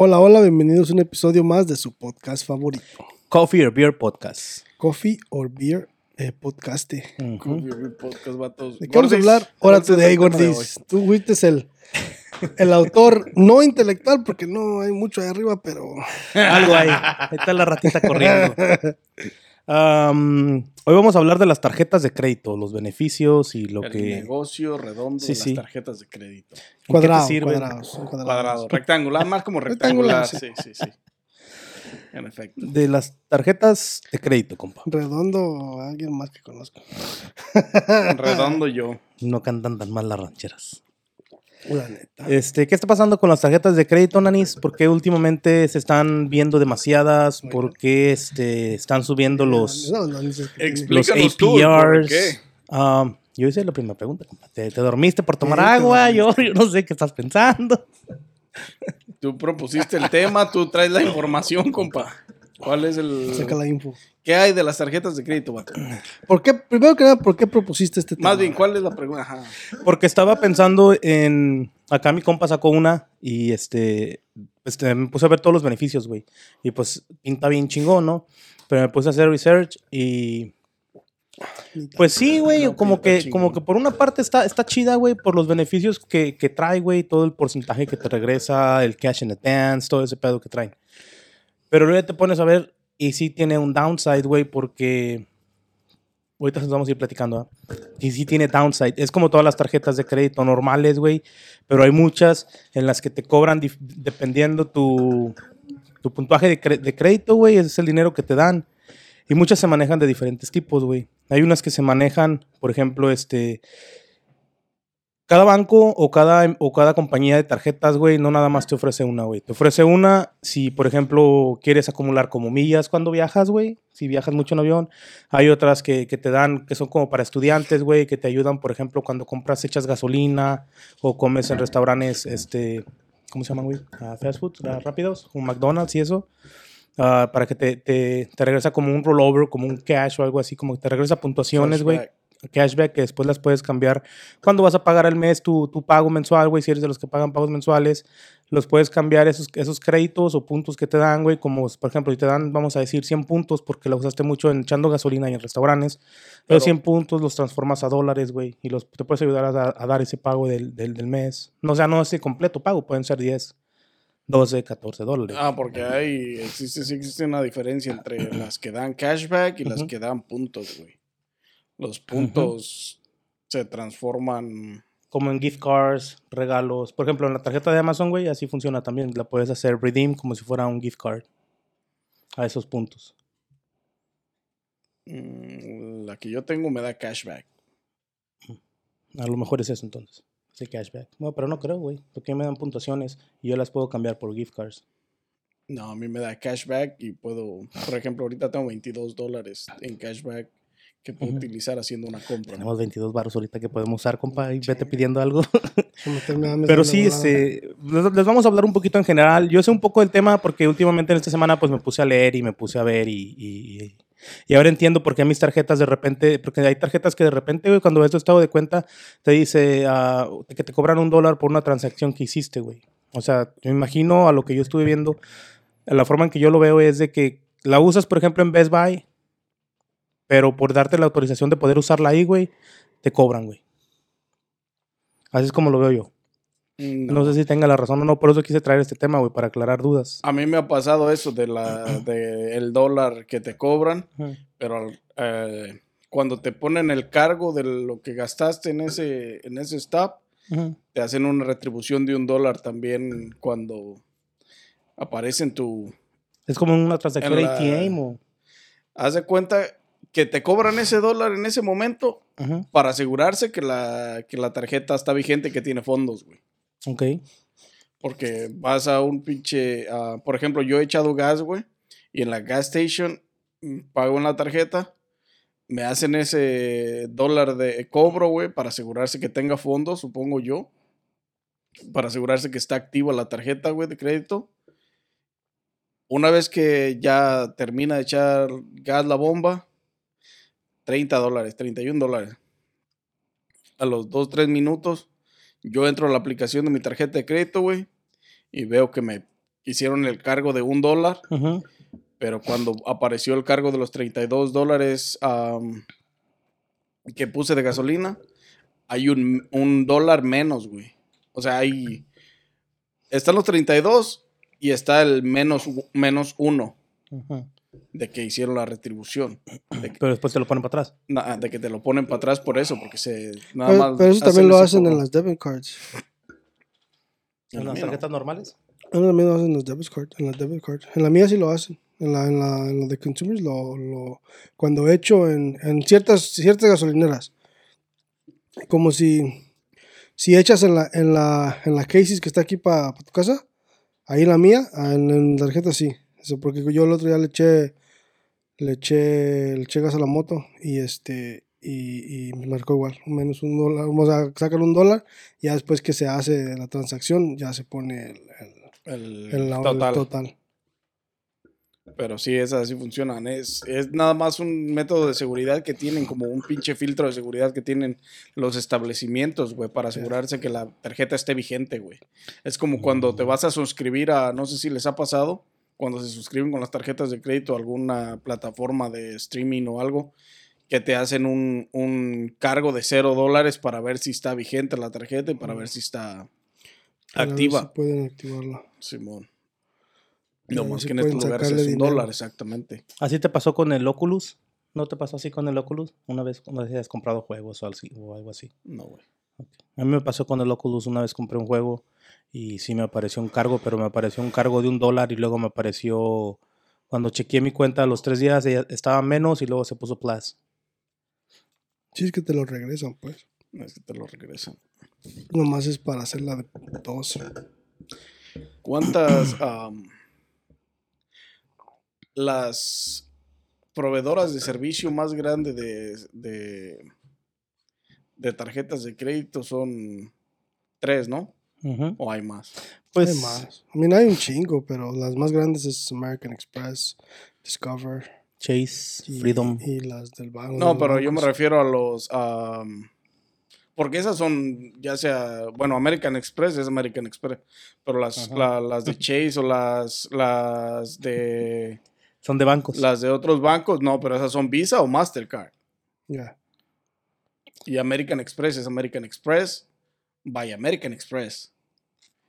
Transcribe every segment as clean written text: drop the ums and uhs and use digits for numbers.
Hola, hola, bienvenidos a un episodio más de su podcast favorito. Coffee or Beer Podcast. Coffee or Beer Podcast. Coffee or Beer Podcast, vatos. ¿De qué vamos a hablar? Ahora today, Igor Diz. Tú fuiste el autor no intelectual, porque no hay mucho ahí arriba, pero algo hay. Ahí está la ratita corriendo. Hoy vamos a hablar de las tarjetas de crédito, los beneficios y lo que... El negocio redondo de las tarjetas de crédito. Cuadrado. Rectangular, más como rectangular. Sí. En efecto. De las tarjetas de crédito, compa. Redondo, alguien más que conozco. Redondo yo. No cantan tan mal las rancheras. La neta. ¿Qué está pasando con las tarjetas de crédito, Nanis? ¿Por qué últimamente se están viendo demasiadas? ¿Por qué están subiendo los APRs? Tú, ¿por qué? Yo hice la primera pregunta. ¿Te dormiste por tomar agua? Yo no sé qué estás pensando. Tú propusiste el tema, tú traes la información, compa. ¿Cuál es el...? Saca la info. ¿Qué hay de las tarjetas de crédito, vato? ¿Por qué? Primero que nada, ¿por qué propusiste este tema? Más bien, ¿cuál es la pregunta? Ajá. Porque estaba pensando en... Acá mi compa sacó una y me puse a ver todos los beneficios, güey. Y pues pinta bien chingón, ¿no? Pero me puse a hacer research y... Pues sí, güey, como que por una parte está chida, güey, por los beneficios que trae, güey. Todo el porcentaje que te regresa, el cash in advance, todo ese pedo que traen. Pero luego te pones a ver y sí tiene un downside, güey, porque ahorita nos vamos a ir platicando, ¿eh? Y sí tiene downside. Es como todas las tarjetas de crédito normales, güey, pero hay muchas en las que te cobran dependiendo tu puntuaje de crédito, güey. Ese es el dinero que te dan. Y muchas se manejan de diferentes tipos, güey. Hay unas que se manejan, por ejemplo, cada banco o cada compañía de tarjetas, güey, no nada más te ofrece una, güey. Te ofrece una si, por ejemplo, quieres acumular como millas cuando viajas, güey. Si viajas mucho en avión. Hay otras que te dan, que son como para estudiantes, güey, que te ayudan, por ejemplo, cuando compras, echas gasolina o comes en restaurantes, ¿cómo se llaman, güey? Fast food, rápidos, un McDonald's y eso. Para que te regresa como un rollover, como un cash o algo así, como que te regresa puntuaciones, güey. Cashback, que después las puedes cambiar cuando vas a pagar al mes tu pago mensual, güey. Si eres de los que pagan pagos mensuales, los puedes cambiar esos créditos o puntos que te dan, güey. Como, por ejemplo, si te dan, vamos a decir, 100 puntos porque lo usaste mucho echando gasolina y en restaurantes. Pero 100 puntos los transformas a dólares, güey. Y te puedes ayudar a dar ese pago del mes. No, o sea, no ese completo pago. Pueden ser 10, 12, 14 dólares. Ah, porque existe una diferencia entre las que dan cashback y las que dan puntos, güey. Los puntos se transforman... Como en gift cards, regalos. Por ejemplo, en la tarjeta de Amazon, güey, así funciona también. La puedes hacer redeem como si fuera un gift card. A esos puntos. La que yo tengo me da cashback. A lo mejor es eso entonces. Es el cashback. No, pero no creo, güey. Porque me dan puntuaciones y yo las puedo cambiar por gift cards. No, a mí me da cashback y puedo... Por ejemplo, ahorita tengo $22 en cashback. Que puedo utilizar haciendo una compra. Tenemos 22 baros ahorita que podemos usar, compa, y vete pidiendo algo. Pero sí, les vamos a hablar un poquito en general. Yo sé un poco del tema porque últimamente en esta semana pues me puse a leer y me puse a ver y ahora entiendo por qué mis tarjetas de repente, porque hay tarjetas que de repente, güey, cuando ves tu estado de cuenta te dice que te cobran $1 por una transacción que hiciste, güey. O sea, me imagino a lo que yo estuve viendo, la forma en que yo lo veo es de que la usas, por ejemplo, en Best Buy, pero por darte la autorización de poder usarla ahí, güey, te cobran, güey. Así es como lo veo yo. No sé si tenga la razón o no, por eso quise traer este tema, güey, para aclarar dudas. A mí me ha pasado eso del dólar que te cobran, pero cuando te ponen el cargo de lo que gastaste en ese stop, te hacen una retribución de $1 también cuando aparece en tu... Es como una transacción ATM o... Haz de cuenta... que te cobran ese $1 en ese momento para asegurarse que la tarjeta está vigente, que tiene fondos, güey. Ok. Porque vas a un pinche... por ejemplo, yo he echado gas, güey, y en la gas station pago en la tarjeta, me hacen ese $1 de cobro, güey, para asegurarse que tenga fondos, supongo yo, para asegurarse que está activa la tarjeta, güey, de crédito. Una vez que ya termina de echar gas la bomba, $30, $31. A los 2-3 minutos, yo entro a la aplicación de mi tarjeta de crédito, güey, y veo que me hicieron el cargo de $1, uh-huh. Pero cuando apareció el cargo de los $32 que puse de gasolina, hay un $1 menos, güey. O sea, hay... Están los 32 y está el menos 1 de que hicieron la retribución. De que, pero después te lo ponen para atrás. De que te lo ponen para atrás por eso, porque se... Pero eso también lo hacen en las debit cards. ¿En las tarjetas normales? En la mía lo hacen en las debit cards. En la mía sí lo hacen. En la de consumers, cuando he hecho en ciertas gasolineras, como si echas en la Casey's que está aquí para tu casa, ahí la mía, en tarjeta sí. Eso porque yo el otro día le eché gas a la moto y me marcó igual, menos $1. Vamos a sacar $1, ya después que se hace la transacción, ya se pone el total. Pero sí, esas sí funcionan. Es nada más un método de seguridad que tienen, como un pinche filtro de seguridad que tienen los establecimientos, güey, para asegurarse que la tarjeta esté vigente, güey. Es como cuando te vas a suscribir a, no sé si les ha pasado, cuando se suscriben con las tarjetas de crédito a alguna plataforma de streaming o algo, que te hacen un cargo de $0 para ver si está vigente la tarjeta y para ver si está activa. Si pueden activarla. Simón. No, más que en estos lugares es $1, exactamente. ¿Así te pasó con el Oculus? ¿No te pasó así con el Oculus? Una vez has comprado juegos o algo así. No, güey. Okay. A mí me pasó con el Oculus. Una vez compré un juego y sí me apareció un cargo, pero me apareció un cargo de $1 y luego me apareció... Cuando chequeé mi cuenta a los 3 días estaba menos y luego se puso plus. Sí, es que te lo regresan, pues. Nomás es para hacer la de 12. ¿Cuántas... las proveedoras de servicio más grande de tarjetas de crédito son 3, ¿no? Uh-huh. ¿O hay más? Pues hay más. I mean, hay un chingo, pero las más grandes es American Express, Discover, Chase, Freedom. Y las del banco. No, pero yo me refiero a los... porque esas son, ya sea... Bueno, American Express es American Express. Pero las de Chase o las de... Son de bancos. Las de otros bancos, no, pero esas son Visa o Mastercard. Ya. Yeah. Y American Express es American Express by American Express.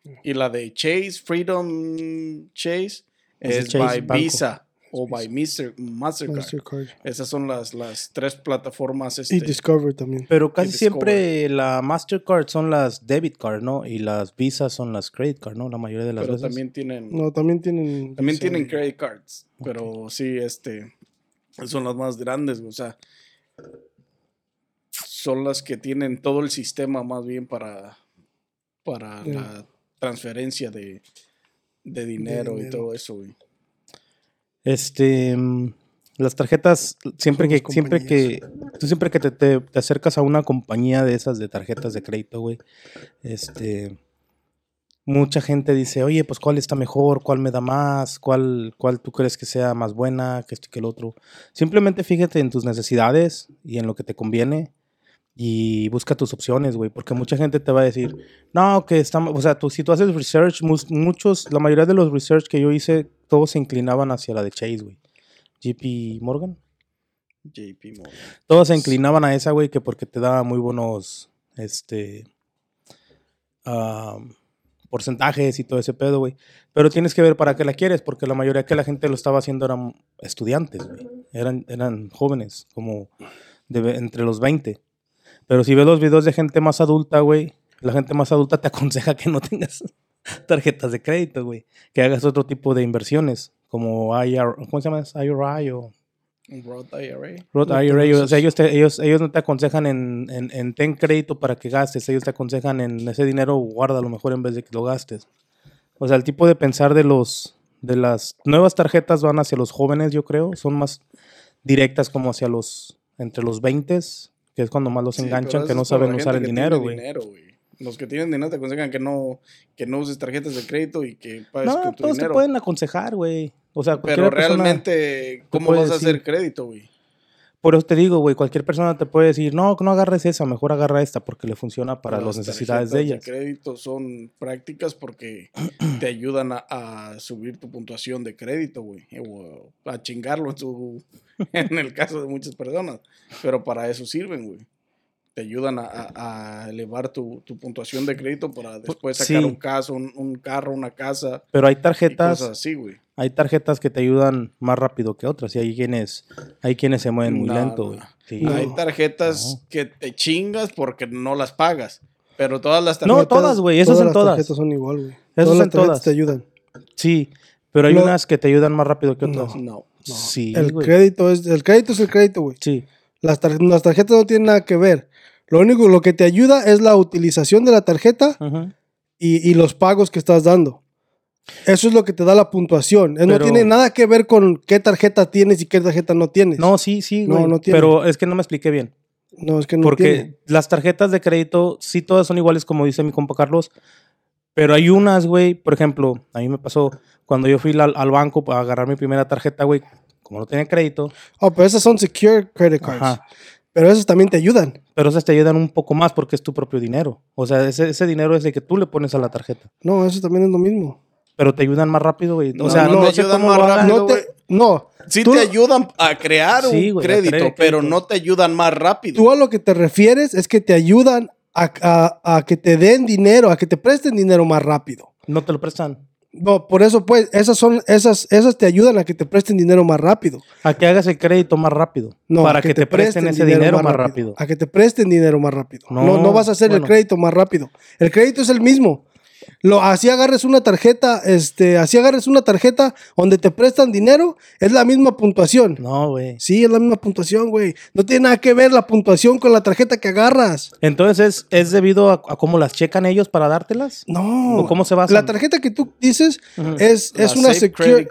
Yeah. Y la de Chase, Freedom Chase, es Chase by Banco. Visa o by Mastercard. Esas son las 3 plataformas. Y Discover también. Pero casi siempre la Mastercard son las debit card, ¿no? Y las Visa son las credit card, ¿no? La mayoría de las veces. Pero también tienen credit cards. Pero sí, son las más grandes, o sea, son las que tienen todo el sistema más bien para la transferencia de dinero y todo eso, güey. Las tarjetas, siempre que te acercas a una compañía de esas de tarjetas de crédito, güey, mucha gente dice, oye, pues ¿cuál está mejor? ¿Cuál me da más? ¿Cuál tú crees que sea más buena? Que esto y que el otro. Simplemente fíjate en tus necesidades y en lo que te conviene y busca tus opciones, güey, porque mucha gente te va a decir, no, que está, o sea, si tú haces research, muchos, la mayoría de los research que yo hice, todos se inclinaban hacia la de Chase, güey. JP Morgan. Todos se inclinaban a esa, güey, que porque te da muy buenos, porcentajes y todo ese pedo, güey. Pero tienes que ver para qué la quieres, porque la mayoría que la gente lo estaba haciendo eran estudiantes, güey. Eran jóvenes, como entre los 20. Pero si ves los videos de gente más adulta, güey, la gente más adulta te aconseja que no tengas tarjetas de crédito, güey. Que hagas otro tipo de inversiones, como IRA, ¿cómo se llama? IRA o... Roth IRA. Roth IRA. O sea, ellos no te aconsejan en ten crédito para que gastes. Ellos te aconsejan en ese dinero, guárdalo mejor en vez de que lo gastes. O sea, el tipo de pensar de las nuevas tarjetas van hacia los jóvenes, yo creo. Son más directas como hacia entre los 20s, que es cuando más los enganchan, que no saben usar el dinero, güey. Los que tienen dinero te aconsejan que no uses tarjetas de crédito y que pagues con tu dinero. No, todos te pueden aconsejar, güey. O sea, pero realmente, ¿cómo vas a hacer crédito, güey? Por eso te digo, güey, cualquier persona te puede decir, no agarres esa, mejor agarra esta, porque le funciona para las necesidades de ellas. Las tarjetas de crédito son prácticas porque te ayudan a subir tu puntuación de crédito, güey, o a chingarlo en el caso de muchas personas, pero para eso sirven, güey. Te ayudan a elevar tu puntuación de crédito para después sacar un caso, un carro, una casa. Pero hay tarjetas, cosas así, güey. Hay tarjetas que te ayudan más rápido que otras y hay quienes se mueven muy lento, güey. Sí. Hay tarjetas que te chingas porque no las pagas, pero todas las tarjetas... No, todas, güey, esas son todas. Las tarjetas son igual, güey. Todas las tarjetas te ayudan. Sí, pero hay unas que te ayudan más rápido que otras. No. Sí, el crédito es el crédito, güey. Sí. Las tarjetas no tienen nada que ver. Lo que te ayuda es la utilización de la tarjeta y los pagos que estás dando. Eso es lo que te da la puntuación. No tiene nada que ver con qué tarjeta tienes y qué tarjeta no tienes. No, sí, güey. No tiene. Pero es que no me expliqué bien. No, es que no tiene. Porque las tarjetas de crédito, sí, todas son iguales, como dice mi compa Carlos. Pero hay unas, güey, por ejemplo, a mí me pasó cuando yo fui al banco para agarrar mi primera tarjeta, güey, como no tenía crédito. Oh, pero esas son secure credit cards. Ajá. Pero esos también te ayudan. Pero esas te ayudan un poco más porque es tu propio dinero. O sea, ese dinero es el que tú le pones a la tarjeta. No, eso también es lo mismo. Pero te ayudan más rápido, güey. No. Sí te ayudan a crear un crédito, pero no te ayudan más rápido. Tú a lo que te refieres es que te ayudan a que te den dinero, a que te presten dinero más rápido. No te lo prestan. No, por eso pues, esas te ayudan a que te presten dinero más rápido. A que hagas el crédito más rápido. No, para que te presten ese dinero más rápido. A que te presten dinero más rápido. No vas a hacer el crédito más rápido. El crédito es el mismo. Así agarres una tarjeta donde te prestan dinero, es la misma puntuación. No, güey. Sí, es la misma puntuación, güey. No tiene nada que ver la puntuación con la tarjeta que agarras. Entonces, ¿es debido a cómo las checan ellos para dártelas? No. ¿O cómo se basan? La tarjeta que tú dices es una secure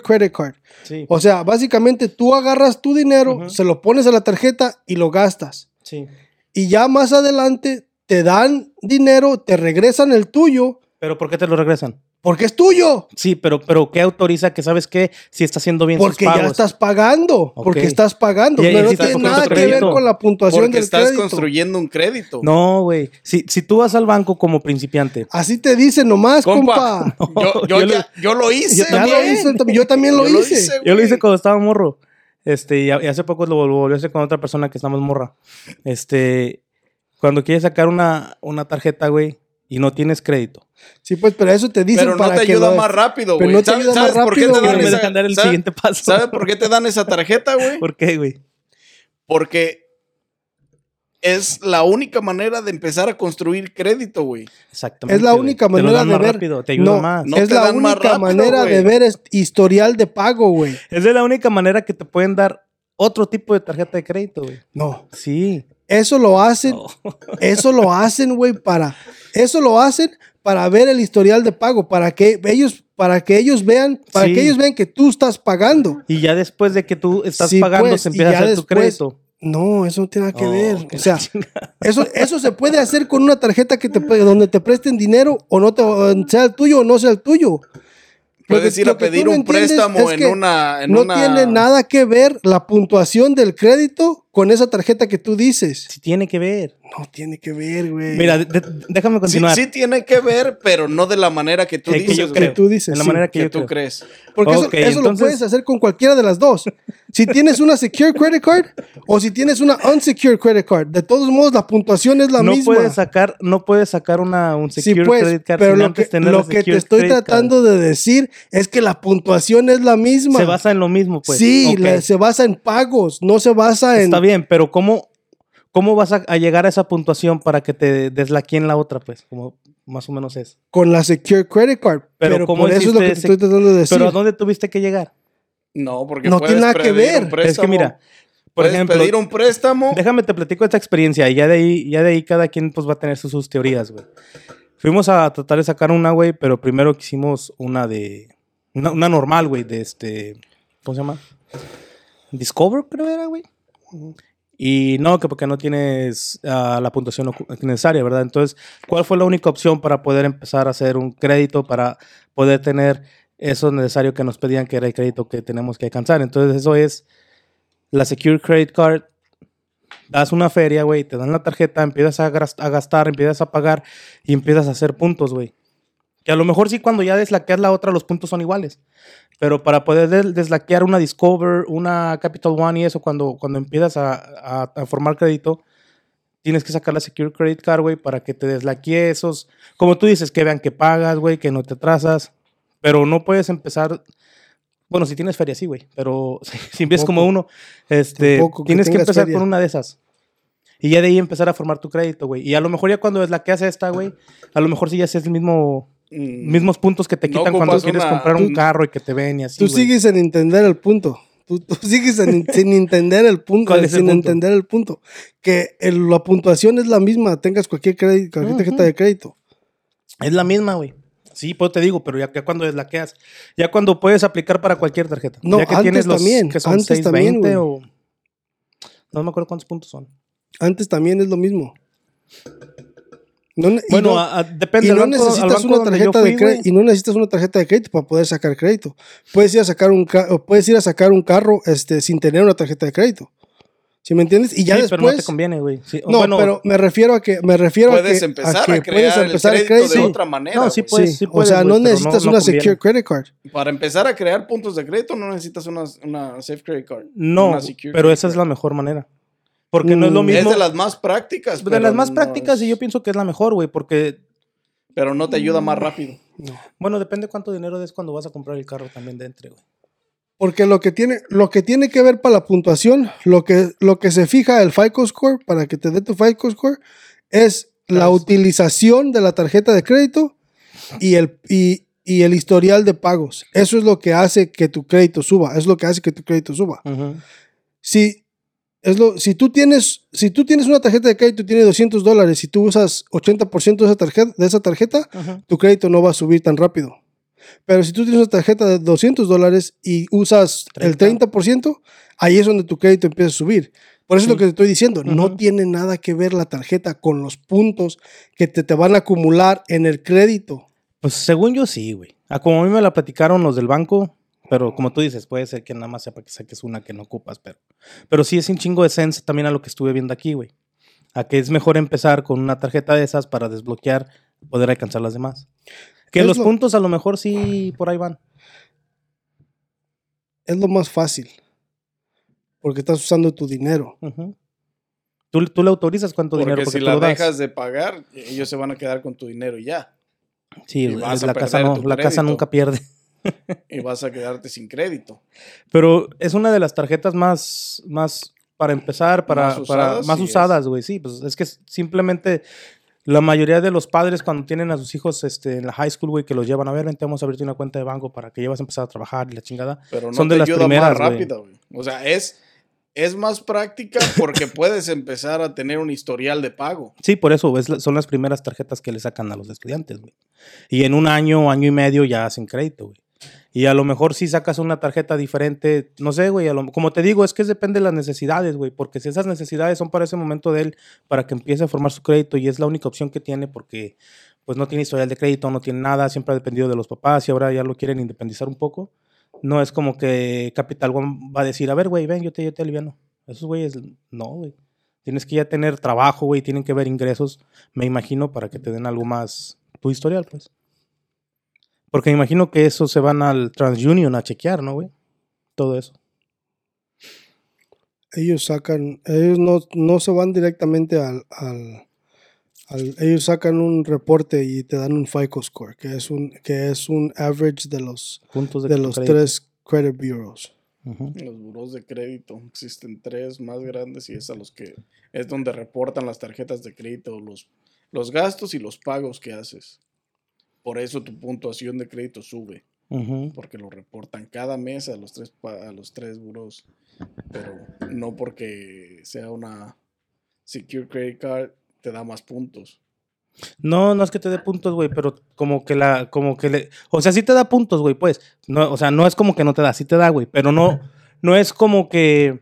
credit card. Sí. O sea, básicamente tú agarras tu dinero, se lo pones a la tarjeta y lo gastas. Sí. Y ya más adelante... Te dan dinero, te regresan el tuyo. ¿Pero por qué te lo regresan? Porque es tuyo. Sí, pero ¿qué autoriza que sabes qué? Si está haciendo bien sus pagos. Porque ya estás pagando. Okay. Porque estás pagando. Pero no tiene nada que ver con la puntuación del crédito. Porque estás construyendo un crédito. No, güey. Si tú vas al banco como principiante. Así te dicen nomás, compa. No, yo lo hice. Yo también lo hice. Yo lo hice cuando estaba morro. Y hace poco lo volví a hacer con otra persona que estamos morra. Cuando quieres sacar una tarjeta, güey, y no tienes crédito. Sí, pues, pero eso te dicen para que... Pero no te ayuda más rápido, güey. ¿Sabes por qué te dan esa tarjeta, güey? ¿Por qué, güey? Porque es la única manera de empezar a construir crédito, güey. Exactamente. Es la única manera de ver... Rápido, te ayuda más. No es la única manera de ver historial de pago, güey. Es de la única manera que te pueden dar otro tipo de tarjeta de crédito, güey. No. Sí. Eso lo hacen, güey, para ver el historial de pago, para que ellos vean que tú estás pagando. Y ya después de que tú estás pagando, pues, se empieza a hacer tu crédito. No, eso no tiene nada que ver. O sea, eso se puede hacer con una tarjeta donde te presten dinero o no sea el tuyo o no sea el tuyo. Puedes ir a pedir un préstamo No tiene nada que ver la puntuación del crédito con esa tarjeta que tú dices. Sí tiene que ver. No tiene que ver, güey. Mira, déjame continuar. Sí tiene que ver, pero no de la manera que tú dices. Que tú dices. De la manera que tú crees. Porque eso lo puedes hacer con cualquiera de las dos. Si tienes una secure credit card o si tienes una unsecure credit card. De todos modos, la puntuación es la misma. No puedes sacar un secure credit card. Pero lo que te estoy tratando de decir es que la puntuación es la misma. Se basa en lo mismo, pues. Sí, okay. Se basa en pagos, no se basa en... Está bien, pero ¿cómo vas a llegar a esa puntuación para que te deslaquen la otra, pues? Como más o menos es. Con la secure credit card. Pero por eso es lo que te estoy tratando de decir. ¿Pero a dónde tuviste que llegar? No, porque no tiene nada que ver. Es que mira, por ejemplo, pedir un préstamo. Déjame te platico esta experiencia y ya de ahí cada quien pues va a tener sus teorías, güey. Fuimos a tratar de sacar una, güey, pero primero quisimos una normal, güey, de ¿cómo se llama? Discover, creo era, güey. Y no, que porque no tienes la puntuación necesaria, ¿verdad? Entonces, ¿cuál fue la única opción para poder empezar a hacer un crédito, para poder tener eso necesario que nos pedían, que era el crédito que tenemos que alcanzar? Entonces, eso es La Secure Credit Card, das una feria, güey, te dan la tarjeta, empiezas a gastar, empiezas a pagar y empiezas a hacer puntos, güey. Que a lo mejor sí cuando ya deslaqueas la otra los puntos son iguales. Pero para poder deslaquear una Discover, una Capital One y eso, cuando empiezas a formar crédito, tienes que sacar la Secure Credit Card, güey, para que te deslaquee esos. Como tú dices, que vean que pagas, güey, que no te atrasas. Pero no puedes empezar... Bueno, si tienes feria, sí, güey. Pero si empiezas como uno, tienes que empezar feria con una de esas. Y ya de ahí empezar a formar tu crédito, güey. Y a lo mejor ya cuando deslaqueas esta, güey, a lo mejor sí ya haces el mismo... Mismos puntos que te quitan cuando quieres comprar un carro y que te ven y así. Tú sigues sin entender el punto. Tú sigues sin entender el punto. Que la puntuación es la misma. Tengas cualquier tarjeta de crédito. Es la misma, güey. Sí, pues te digo, pero ya cuando deslaqueas. Ya cuando puedes aplicar para cualquier tarjeta. No, ya que antes tienes también. Que son antes 620 también, o... No me acuerdo cuántos puntos son. Antes también es lo mismo. No, bueno, depende del banco. Y no necesitas una tarjeta de crédito para poder sacar crédito. Puedes ir a sacar un carro sin tener una tarjeta de crédito. ¿Sí me entiendes? Y ya sí, después. Pero no te conviene, güey. Sí. No, bueno, pero me refiero puedes empezar a crear el crédito de otra manera. No, sí puedes, sí. Sí puedes, o sea, no necesitas una Secure Credit Card. Para empezar a crear puntos de crédito no necesitas una Safe Credit Card. No, pero esa es la mejor manera. Porque no es lo mismo. Es de las más prácticas. De las más prácticas y yo pienso que es la mejor, güey, porque... Pero no te ayuda más rápido. No. Bueno, depende cuánto dinero des cuando vas a comprar el carro también de entre, güey. Porque lo que tiene que ver para la puntuación, lo que se fija el FICO Score, para que te dé tu FICO Score, es la utilización de la tarjeta de crédito y el historial de pagos. Eso es lo que hace que tu crédito suba. Uh-huh. Si tú tienes una tarjeta de crédito y tienes $200 y tú usas 80% de esa tarjeta, uh-huh, tu crédito no va a subir tan rápido. Pero si tú tienes una tarjeta de $200 y usas el 30%, ahí es donde tu crédito empieza a subir. Por eso es lo que te estoy diciendo. Uh-huh. No tiene nada que ver la tarjeta con los puntos que te van a acumular en el crédito. Pues según yo sí, güey. Como a mí me la platicaron los del banco... Pero como tú dices, puede ser que nada más sea para que saques una que no ocupas, pero sí es un chingo de sense también a lo que estuve viendo aquí, güey. A que es mejor empezar con una tarjeta de esas para desbloquear, poder alcanzar las demás. Que es puntos a lo mejor sí por ahí van. Es lo más fácil. Porque estás usando tu dinero. Uh-huh. Tú le autorizas cuánto dinero. Porque si la dejas de pagar, ellos se van a quedar con tu dinero y ya. Sí, la casa nunca pierde. Y vas a quedarte sin crédito. Pero es una de las tarjetas más para empezar, más usadas, güey. Sí, pues es que simplemente la mayoría de los padres cuando tienen a sus hijos en la high school, güey, que los llevan a ver, vente, vamos a abrirte una cuenta de banco para que ya vas a empezar a trabajar y la chingada. Pero no son te de ayuda las primeras, más rápida, güey. O sea, es más práctica porque puedes empezar a tener un historial de pago. Sí, por eso son las primeras tarjetas que le sacan a los estudiantes, güey. Y en un año y medio ya hacen crédito, güey. Y a lo mejor si sacas una tarjeta diferente, no sé, güey, como te digo, es que depende de las necesidades, güey, porque si esas necesidades son para ese momento de él, para que empiece a formar su crédito y es la única opción que tiene porque pues no tiene historial de crédito, no tiene nada, siempre ha dependido de los papás y ahora ya lo quieren independizar un poco, no es como que Capital One va a decir, a ver, güey, ven, yo te aliviano. Esos güeyes, no, güey. Tienes que ya tener trabajo, güey, tienen que haber ingresos, me imagino, para que te den algo más tu historial, pues. Porque me imagino que eso se van al TransUnion a chequear, ¿no, güey? Todo eso. Ellos no se van directamente ellos sacan un reporte y te dan un FICO Score, que es un average de los puntos de los crédito. 3 credit bureaus. Uh-huh. Los buros de crédito, existen 3 más grandes y es a los que es donde reportan las tarjetas de crédito, los gastos y los pagos que haces. Por eso tu puntuación de crédito sube. Uh-huh. Porque lo reportan cada mes a los tres buros. Pero no porque sea una Secure Credit Card te da más puntos. No es que te dé puntos, güey, pero o sea, sí te da puntos, güey, pues. No, o sea, no es como que no te da, sí te da, güey, pero no es como que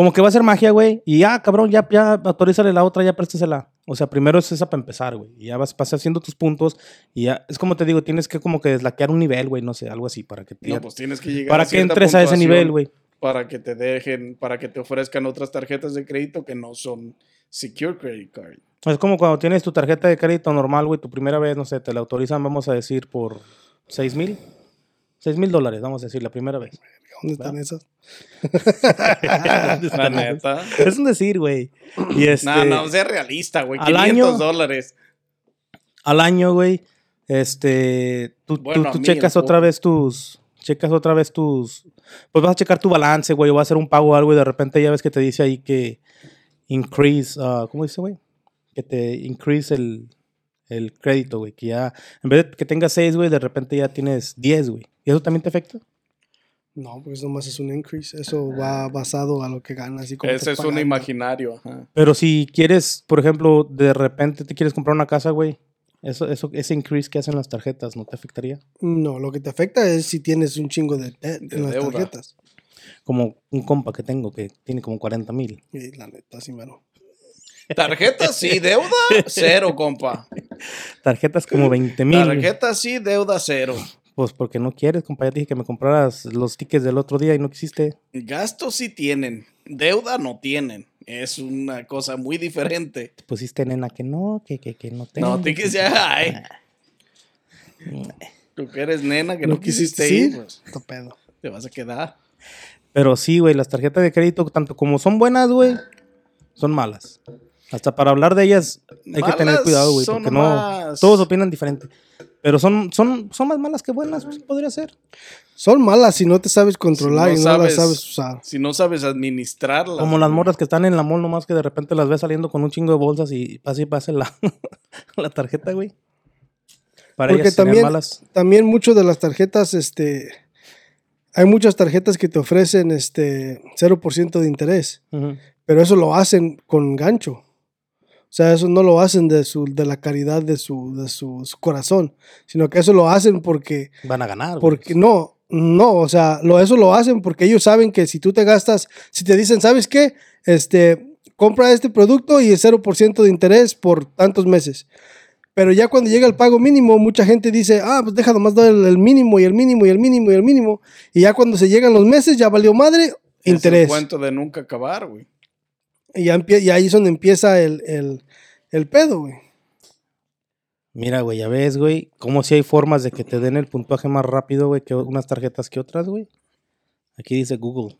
va a ser magia, güey, y ya, cabrón, ya autorízale la otra, ya préstasela. O sea, primero es esa para empezar, güey. Y ya vas haciendo tus puntos y ya... Es como te digo, tienes que como que deslaquear un nivel, güey. No sé, algo así para que... Para que entres a ese nivel, güey. para que te dejen, para que te ofrezcan otras tarjetas de crédito que no son Secure Credit Card. Es como cuando tienes tu tarjeta de crédito normal, güey, tu primera vez, no sé, te la autorizan, vamos a decir, por $6,000, vamos a decir, la primera vez. ¿Dónde están esas? ¿Dónde están? La neta. Es un decir, güey. No, sea realista, güey. $500. Al año, güey, tú checas otra vez tus... pues vas a checar tu balance, güey, o vas a hacer un pago o algo y de repente ya ves que te dice ahí que increase, ¿cómo dice, güey? Que te increase el crédito, güey, que ya, en vez de que tengas 6, güey, de repente ya tienes 10, güey. ¿Y eso también te afecta? No, pues nomás es un increase, eso va basado a lo que ganas y como ese es un imaginario, ajá. Pero si quieres, por ejemplo, de repente te quieres comprar una casa, güey, ese increase que hacen las tarjetas, ¿no te afectaría? No, lo que te afecta es si tienes un chingo de debt en las tarjetas. Como un compa que tengo que tiene como 40,000. Y la neta, sí, mano. Tarjetas sí, deuda cero, compa. Tarjetas como 20,000. Tarjetas sí, deuda cero. Pues porque no quieres, compa. Ya dije que me compraras los tickets del otro día y no quisiste. Gastos sí tienen, deuda no tienen. Es una cosa muy diferente. Te pusiste, nena, que no tengo. No, tickets ya hay. Tú que eres nena que no quisiste ir. Pues, tu pedo. Te vas a quedar. Pero sí, güey, las tarjetas de crédito, tanto como son buenas, güey, son malas. Hasta para hablar de ellas hay malas que tener cuidado, güey, porque no todos opinan diferente. Pero son más malas que buenas, pues, podría ser. Son malas si no te sabes controlar las sabes usar. Si no sabes administrarlas. Como las morras que están en la mall, nomás que de repente las ves saliendo con un chingo de bolsas y pase la tarjeta, güey. Para porque ellas también, malas. También mucho de las tarjetas, hay muchas tarjetas que te ofrecen 0% de interés, uh-huh, pero eso lo hacen con gancho. O sea, eso no lo hacen de la caridad de su corazón, sino que eso lo hacen porque... Van a ganar. Porque pues. No, o sea, eso lo hacen porque ellos saben que si tú te gastas, si te dicen, ¿sabes qué? Compra este producto y el 0% de interés por tantos meses. Pero ya cuando llega el pago mínimo, mucha gente dice, pues deja nomás dar el mínimo y el mínimo y el mínimo y el mínimo. Y ya cuando se llegan los meses, ya valió madre, interés. Es el cuento de nunca acabar, güey. Y ahí es donde empieza el pedo, güey. Mira, güey, ya ves, güey, cómo si hay formas de que te den el puntuaje más rápido, güey, que unas tarjetas que otras, güey. Aquí dice Google.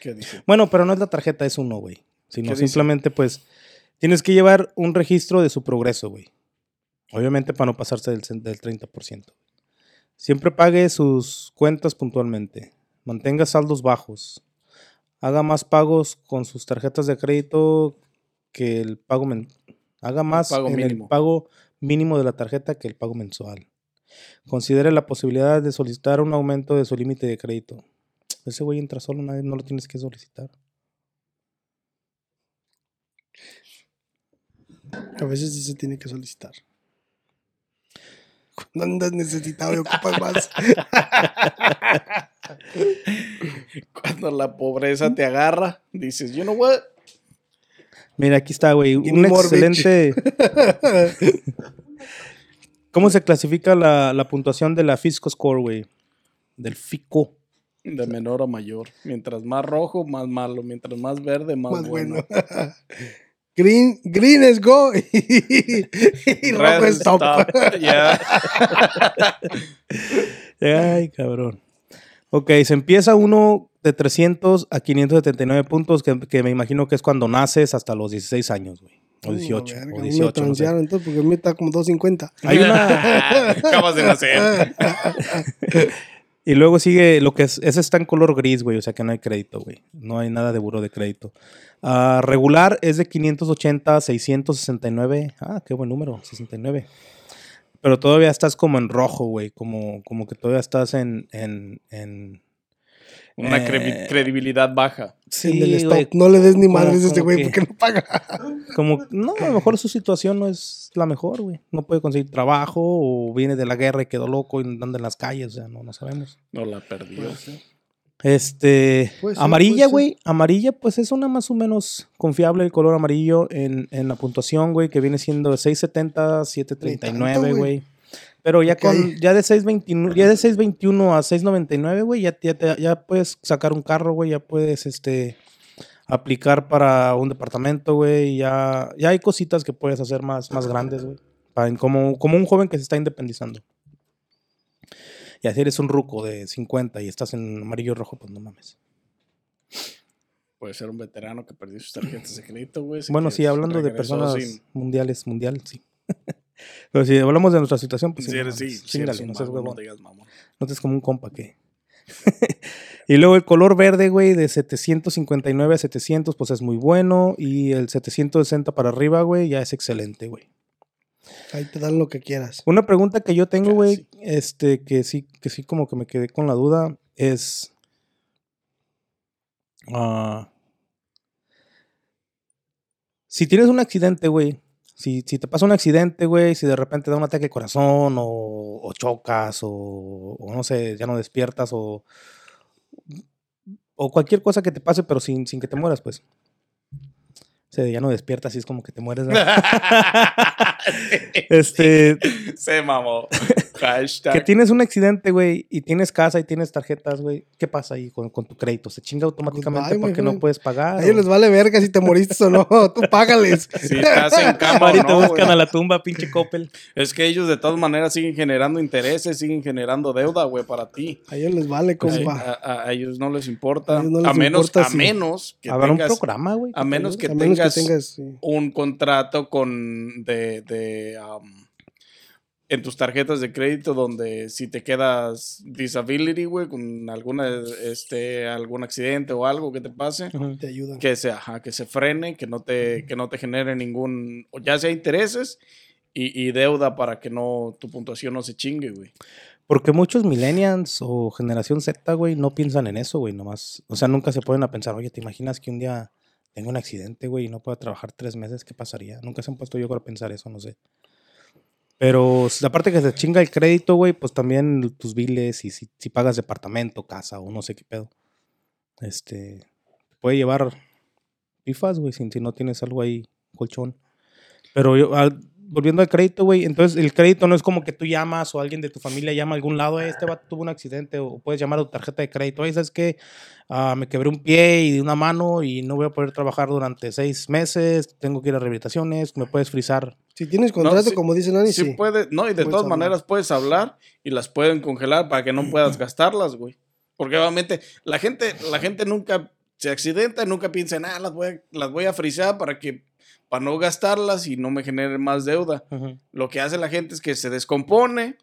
¿Qué dice? Bueno, pero no es la tarjeta, es uno, güey. Sino simplemente, pues, tienes que llevar un registro de su progreso, güey. Obviamente para no pasarse del 30%. Siempre pague sus cuentas puntualmente. Mantenga saldos bajos. Haga más pagos con sus tarjetas de crédito que el pago haga más pago en mínimo. El pago mínimo de la tarjeta que el pago mensual. Considere la posibilidad de solicitar un aumento de su límite de crédito. Ese güey entra solo, una vez no lo tienes que solicitar. A veces se tiene que solicitar. Cuando andas necesitado y ocupas más. Cuando la pobreza te agarra, dices, you know what? Mira, aquí está, güey. Un excelente. ¿Cómo se clasifica la puntuación de la FICO score, güey? Del FICO. De menor a mayor. Mientras más rojo, más malo. Mientras más verde, más bueno. Green is go y rojo es stop. Yeah. Ay, cabrón. Ok, se empieza uno de 300 a 579 puntos, que me imagino que es cuando naces hasta los 16 años, güey. O 18. No, verga, o 18 me transearon, no sé. Entonces, porque a mí está como 250. Hay una... Acabas de nacer. Y luego sigue lo que es... Ese está en color gris, güey. O sea que no hay crédito, güey. No hay nada de buró de crédito. Regular es de 580 a 669. Qué buen número. 69. Pero todavía estás como en rojo, güey. Como que todavía estás en una credibilidad baja. Sí, güey. No le des ni madres a este güey porque no paga. A lo mejor su situación no es la mejor, güey. No puede conseguir trabajo o viene de la guerra y quedó loco y anda en las calles. O sea, no sabemos. No la perdió. Pues, amarilla, güey. Pues, amarilla, pues es una más o menos confiable el color amarillo en la puntuación, güey, que viene siendo de 670, 739, güey. Pero ya okay. Ya de 6.21 a 6.99, güey, ya puedes sacar un carro, güey, ya puedes aplicar para un departamento, güey, ya hay cositas que puedes hacer más grandes, güey, como un joven que se está independizando. Y si eres un ruco de 50 y estás en amarillo y rojo, pues no mames. Puede ser un veterano que perdió sus tarjetas de crédito, güey. Bueno, sí, hablando de personas mundial, sí. Pero si hablamos de nuestra situación, pues sí, no seas huevón. No te es como un compa que... Y luego el color verde, güey, de 759 a 700, pues es muy bueno. Y el 760 para arriba, güey, ya es excelente, güey. Ahí te dan lo que quieras. Una pregunta que yo tengo, güey, sí. Que sí como que me quedé con la duda, es... si tienes un accidente, güey, si te pasa un accidente, güey, si de repente da un ataque al corazón o chocas o no sé, ya no despiertas o cualquier cosa que te pase, pero sin que te mueras, pues. Ya no despiertas y es como que te mueres, ¿no? Se mamó. Hashtag. Que tienes un accidente, güey, y tienes casa y tienes tarjetas, güey. ¿Qué pasa ahí con tu crédito? ¿Se chinga automáticamente porque no puedes pagar? A ellos les vale verga si te moriste o no. Tú págales. Si estás en cama y te buscan a la tumba, pinche Coppel. Es que ellos de todas maneras siguen generando intereses, siguen generando deuda, güey, para ti. A ellos les vale, compa. A ellos no les importa. A menos que habrá tengas un programa, güey. A menos que tengas sí, un contrato en tus tarjetas de crédito donde si te quedas disability, güey, con algún accidente o algo que te pase, uh-huh, te ayudan. Que se frene, que no te genere ningún, ya sea intereses y deuda para que no tu puntuación no se chingue, güey. Porque muchos millennials o generación Z, güey, no piensan en eso, güey, nomás. O sea, nunca se ponen a pensar, oye, ¿te imaginas que un día tengo un accidente, güey, y no puedo trabajar 3 meses? ¿Qué pasaría? Nunca se han puesto yo a pensar eso, no sé. Pero aparte que se chinga el crédito, güey, pues también tus biles y si pagas departamento, casa o no sé qué pedo. Puede llevar pifas, güey, si no tienes algo ahí, colchón. Pero yo, volviendo al crédito, güey, entonces el crédito no es como que tú llamas o alguien de tu familia llama a algún lado, este vato tuvo un accidente, o puedes llamar a tu tarjeta de crédito, oye, ¿sabes qué? Me quebré un pie y de una mano y no voy a poder trabajar durante 6 meses, tengo que ir a rehabilitaciones, me puedes frizar. Si tienes contrato, como dice Nani, sí. Puede, no, y de todas maneras puedes hablar y las pueden congelar para que no puedas gastarlas, güey. Porque obviamente la gente nunca se accidenta, nunca piensa, ah, las voy a frizar para no gastarlas y no me genere más deuda. Uh-huh. Lo que hace la gente es que se descompone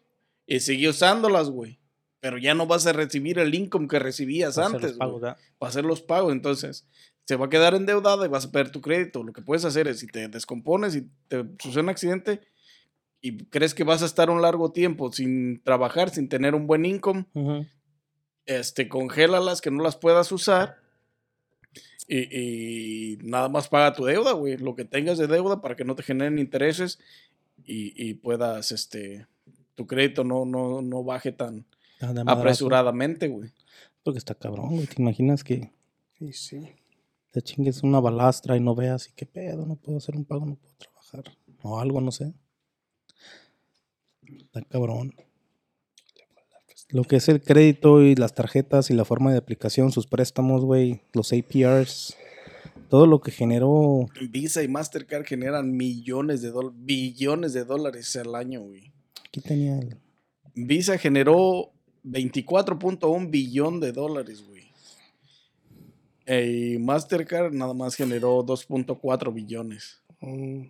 y sigue usándolas, güey. Pero ya no vas a recibir el income que recibías antes, güey. Para hacer los pagos. Entonces, se va a quedar endeudada y vas a perder tu crédito. Lo que puedes hacer es, si te descompones y te sucede un accidente y crees que vas a estar un largo tiempo sin trabajar, sin tener un buen income, uh-huh, congélalas, que no las puedas usar. Y nada más paga tu deuda, güey. Lo que tengas de deuda para que no te generen intereses y puedas, tu crédito no baje tan apresuradamente, güey. Porque está cabrón, güey. ¿Te imaginas que sí. te chingues una balastra y no veas y qué pedo? No puedo hacer un pago, no puedo trabajar. O algo, no sé. Está cabrón. Lo que es el crédito y las tarjetas y la forma de aplicación, sus préstamos, güey, los APRs, todo lo que generó. Visa y Mastercard generan billones de dólares al año, güey. Aquí tenía el... Visa generó 24.1 billón de dólares, güey. Y Mastercard nada más generó 2.4 billones. Mm.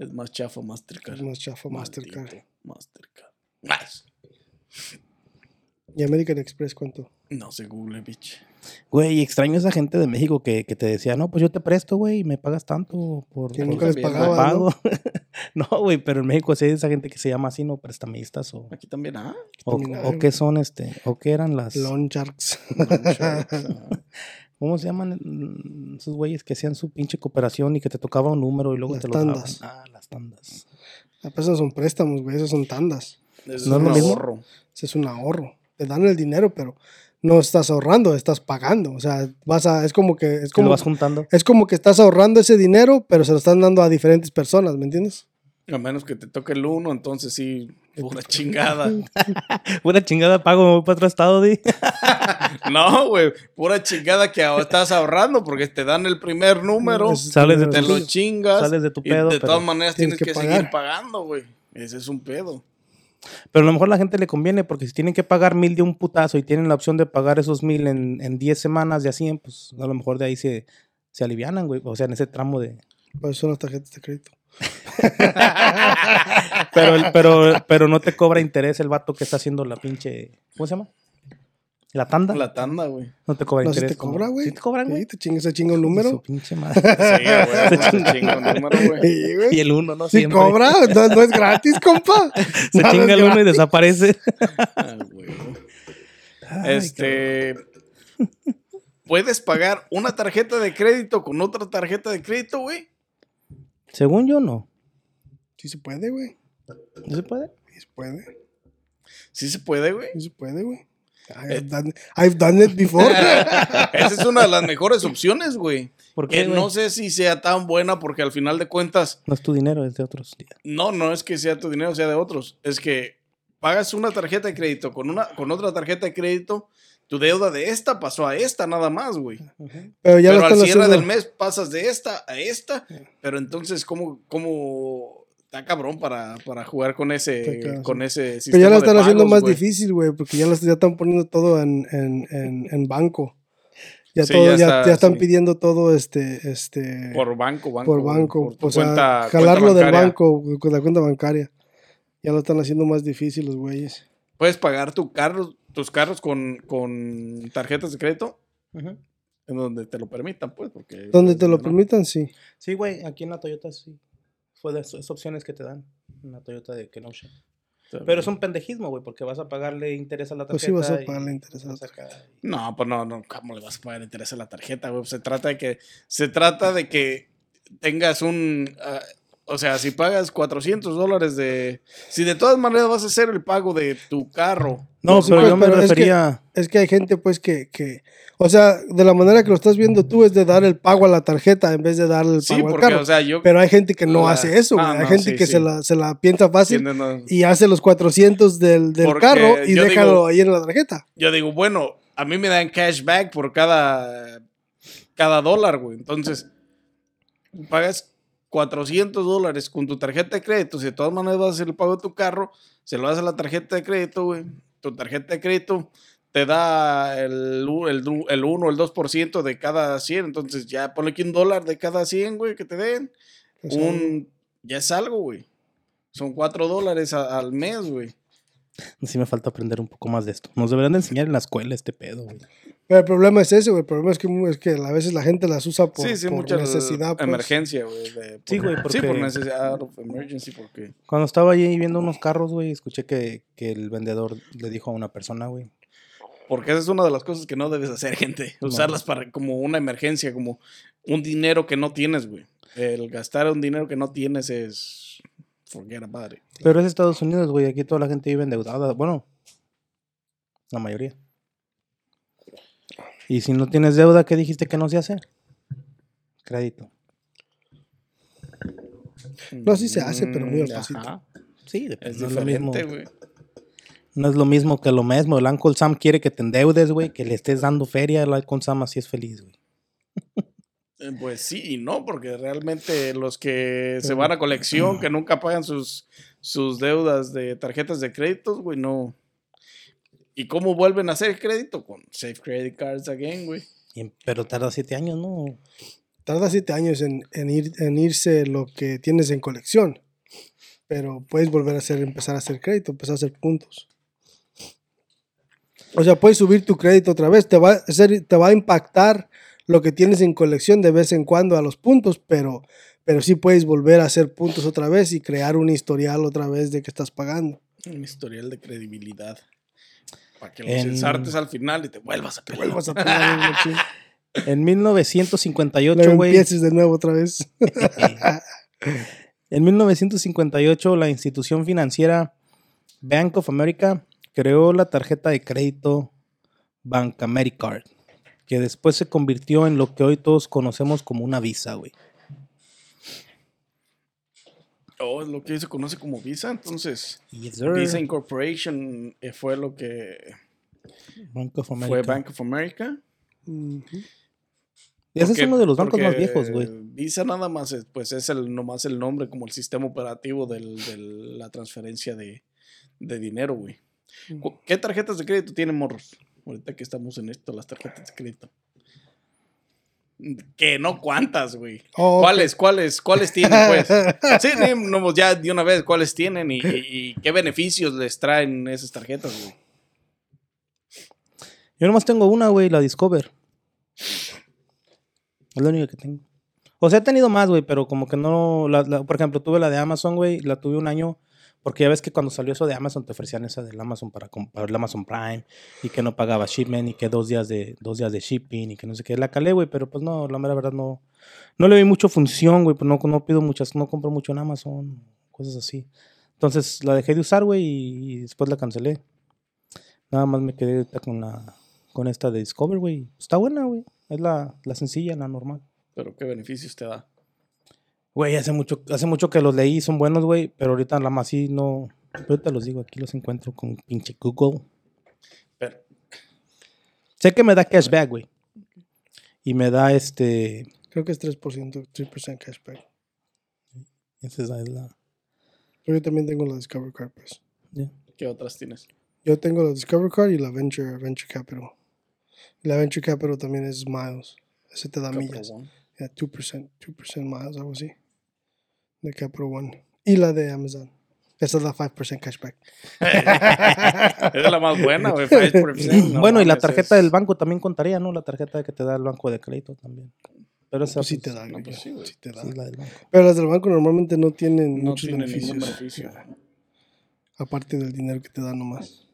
Es más chafa Mastercard. Mastercard. Más. ¿Y American Express cuánto? No sé, Google, bitch. Güey, extraño a esa gente de México que te decía, no, pues yo te presto, güey, y me pagas tanto por... Que nunca les pagaba, ¿no? No, güey, pero en México sí hay esa gente que se llama así, ¿no? Prestamistas o... Aquí también, ¿ah? O qué son, o qué eran las... Loan Sharks. ¿Cómo se llaman esos güeyes que hacían su pinche cooperación y que te tocaba un número y luego las te lo daban? Ah, las tandas. Esos son préstamos, güey, esos son tandas. Eso no es un ahorro. Eso es un ahorro. Te dan el dinero, pero no estás ahorrando, estás pagando. O sea, es como que estás ahorrando ese dinero, pero se lo están dando a diferentes personas, ¿me entiendes? A menos que te toque el 1, entonces sí, una chingada. Una chingada pago para otro estado, di. No, güey, pura chingada que estás ahorrando porque te dan el primer número, sales de te lo chingas. Sales de tu pedo. Y de todas maneras tienes que seguir pagando, güey. Ese es un pedo. Pero a lo mejor a la gente le conviene porque si tienen que pagar 1,000 de un putazo y tienen la opción de pagar esos 1,000 en 10 semanas de a 100, pues a lo mejor de ahí se alivianan, güey. O sea, en ese tramo de... Pues son las tarjetas de crédito. pero no te cobra interés el vato que está haciendo la pinche... ¿Cómo se llama? ¿La tanda? La tanda, güey. No te cobra interés. No, te cobra, güey. ¿Sí te cobran, güey? Sí, se chinga un número. Su pinche madre. Sí, güey. Se chinga un número, güey. Y el uno no siempre. ¿Se cobra? No es gratis, compa. Se chinga el uno y desaparece. Ay, güey. ¿Puedes pagar una tarjeta de crédito con otra tarjeta de crédito, güey? Según yo, no. Sí se puede, güey. ¿No se puede? Sí se puede. Sí se puede, güey. Sí se puede, güey. I've done it before. Esa es una de las mejores opciones, güey. ¿Por qué, güey? No sé si sea tan buena porque al final de cuentas... No es tu dinero, es de otros. No es que sea tu dinero, sea de otros. Es que pagas una tarjeta de crédito con otra tarjeta de crédito. Tu deuda de esta pasó a esta nada más, güey. Uh-huh. Pero ya al cierre del mes pasas de esta a esta. Uh-huh. Pero entonces, ¿cómo? Está cabrón para jugar con ese sistema. Pero ya lo están haciendo más difícil, güey, porque ya están poniendo todo en banco. Ya están pidiendo todo por banco. Por o sea, jalarlo del banco, con la cuenta bancaria. Ya lo están haciendo más difícil los güeyes. ¿Puedes pagar tus carros con tarjetas de crédito? Ajá. Uh-huh. En donde te lo permitan, pues. Donde te lo permitan, sí. Sí, güey, aquí en la Toyota sí. Fue de esas opciones que te dan. Una Toyota de Kenosha. Pero es un pendejismo, güey, porque vas a pagarle interés a la tarjeta. Pues sí vas a pagarle interés a la tarjeta. No, pues no. ¿Cómo le vas a pagar interés a la tarjeta, güey? Se trata de que tengas un... o sea, si pagas $400 de... Si de todas maneras vas a hacer el pago de tu carro. No, pero pues, yo me refería... Es que hay gente, pues, que... O sea, de la manera que lo estás viendo tú es de dar el pago a la tarjeta en vez de dar el pago al carro. O sea, pero hay gente que no hace eso, güey. Hay gente que se la piensa fácil y hace los $400 del carro y déjalo ahí en la tarjeta. Yo digo, bueno, a mí me dan cashback por cada dólar, güey. Entonces, pagas... $400 con tu tarjeta de crédito. Si de todas maneras vas a hacer el pago de tu carro, se lo das a la tarjeta de crédito, güey. Tu tarjeta de crédito te da el 1 o el 2% de cada 100. Entonces ya ponle aquí $1 de cada 100, güey, que te den. Pues ya es algo, güey. Son $4 al mes, güey. Sí me falta aprender un poco más de esto. Nos deberían de enseñar en la escuela este pedo, güey. Pero el problema es ese, güey. El problema es que a veces la gente las usa por necesidad. Pues. Emergencia, güey. Sí, güey. Sí, por necesidad. Emergency, porque... Cuando estaba allí viendo unos carros, güey, escuché que el vendedor le dijo a una persona, güey. Porque esa es una de las cosas que no debes hacer, gente. Usarlas para como una emergencia, como un dinero que no tienes, güey. El gastar un dinero que no tienes es... Forget about it. Pero es Estados Unidos, güey. Aquí toda la gente vive endeudada. Bueno, la mayoría. Y si no tienes deuda, ¿qué dijiste que no se hace? Crédito. No, sí se hace, pero muy al pasito. Sí, es diferente, güey. No es lo mismo que lo mismo. El Uncle Sam quiere que te endeudes, güey, que le estés dando feria. El Uncle Sam así es feliz, güey. Pues sí y no, porque realmente los que se van a colección, que nunca pagan sus deudas de tarjetas de créditos, güey, no. ¿Y cómo vuelven a hacer crédito? Con Safe Credit Cards again, güey. Pero tarda 7 años, ¿no? Tarda 7 años en irse lo que tienes en colección. Pero puedes volver a empezar a hacer crédito, empezar a hacer puntos. O sea, puedes subir tu crédito otra vez. Te va a impactar lo que tienes en colección de vez en cuando a los puntos, pero sí puedes volver a hacer puntos otra vez y crear un historial otra vez de que estás pagando. Un historial de credibilidad. Para que los ensartes al final y te vuelvas a pelar. En 1958, güey. Empieces de nuevo otra vez. En 1958, la institución financiera Bank of America creó la tarjeta de crédito Bank Americard, que después se convirtió en lo que hoy todos conocemos como una Visa, güey. Oh, es lo que se conoce como Visa, entonces. Yes, Visa Incorporation fue lo que... Bank of America. Fue Bank of America. Uh-huh. Ese es uno de los bancos más viejos, güey. Visa nada más, pues es el nomás el nombre como el sistema operativo de la transferencia de dinero, güey. Uh-huh. ¿Qué tarjetas de crédito tienen, morros? Ahorita que estamos en esto, las tarjetas de crédito. Que no cuántas, güey. Oh, ¿cuáles, okay. ¿Cuáles tienen, pues? Sí, no, ya de una vez, ¿cuáles tienen? ¿Y qué beneficios les traen esas tarjetas, güey? Yo nomás tengo una, güey, la Discover. Es la única que tengo. O sea, he tenido más, güey, pero como que no... por ejemplo, tuve la de Amazon, güey. La tuve un año... Porque ya ves que cuando salió eso de Amazon, te ofrecían esa del Amazon para comprar el Amazon Prime. Y que no pagaba shipment. Y que dos días de shipping. Y que no sé qué. La calé, güey. Pero pues no, la mera verdad no. No le vi mucha función, güey. Pues no pido muchas. No compro mucho en Amazon. Cosas así. Entonces la dejé de usar, güey. Y después la cancelé. Nada más me quedé con esta de Discover, güey. Está buena, güey. Es la sencilla, la normal. Pero ¿qué beneficios te da? Güey, hace mucho que los leí, son buenos, güey, pero ahorita la más sí no... Ahorita los digo, aquí los encuentro con pinche Google. Pero... Sé que me da cashback, güey. Y me da Creo que es 3% cashback. Esa es la... Yo también tengo la Discover Card, pues. Yeah. ¿Qué otras tienes? Yo tengo la Discover Card y la Venture Capital. La Venture Capital también es miles. Ese te da millas. Yeah, 2% miles, algo así. De Capital One. Y la de Amazon. Esa es la 5% cashback. Esa es la más buena, güey. 5%. No, bueno, y la tarjeta del banco también contaría, ¿no? La tarjeta que te da el banco de crédito también. Pero esa pues sí te da. No, pues sí, sí te da. Sí, la del banco. Pero las del banco normalmente no tienen muchos beneficios. Beneficio. Aparte del dinero que te dan nomás.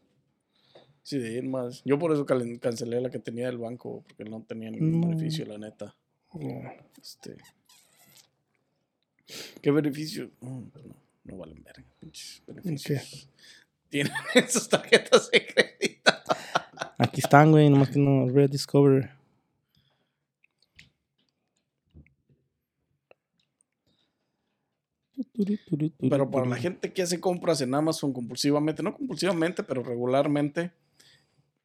Sí, de ir más. Yo por eso cancelé la que tenía del banco, porque no tenía ningún beneficio, la neta. ¿Qué beneficio? No valen verga. Beneficios. Tienen esas tarjetas de crédito. Aquí están, güey. Nomás que no. Red Discover. Pero para la gente que hace compras en Amazon compulsivamente, no compulsivamente, pero regularmente,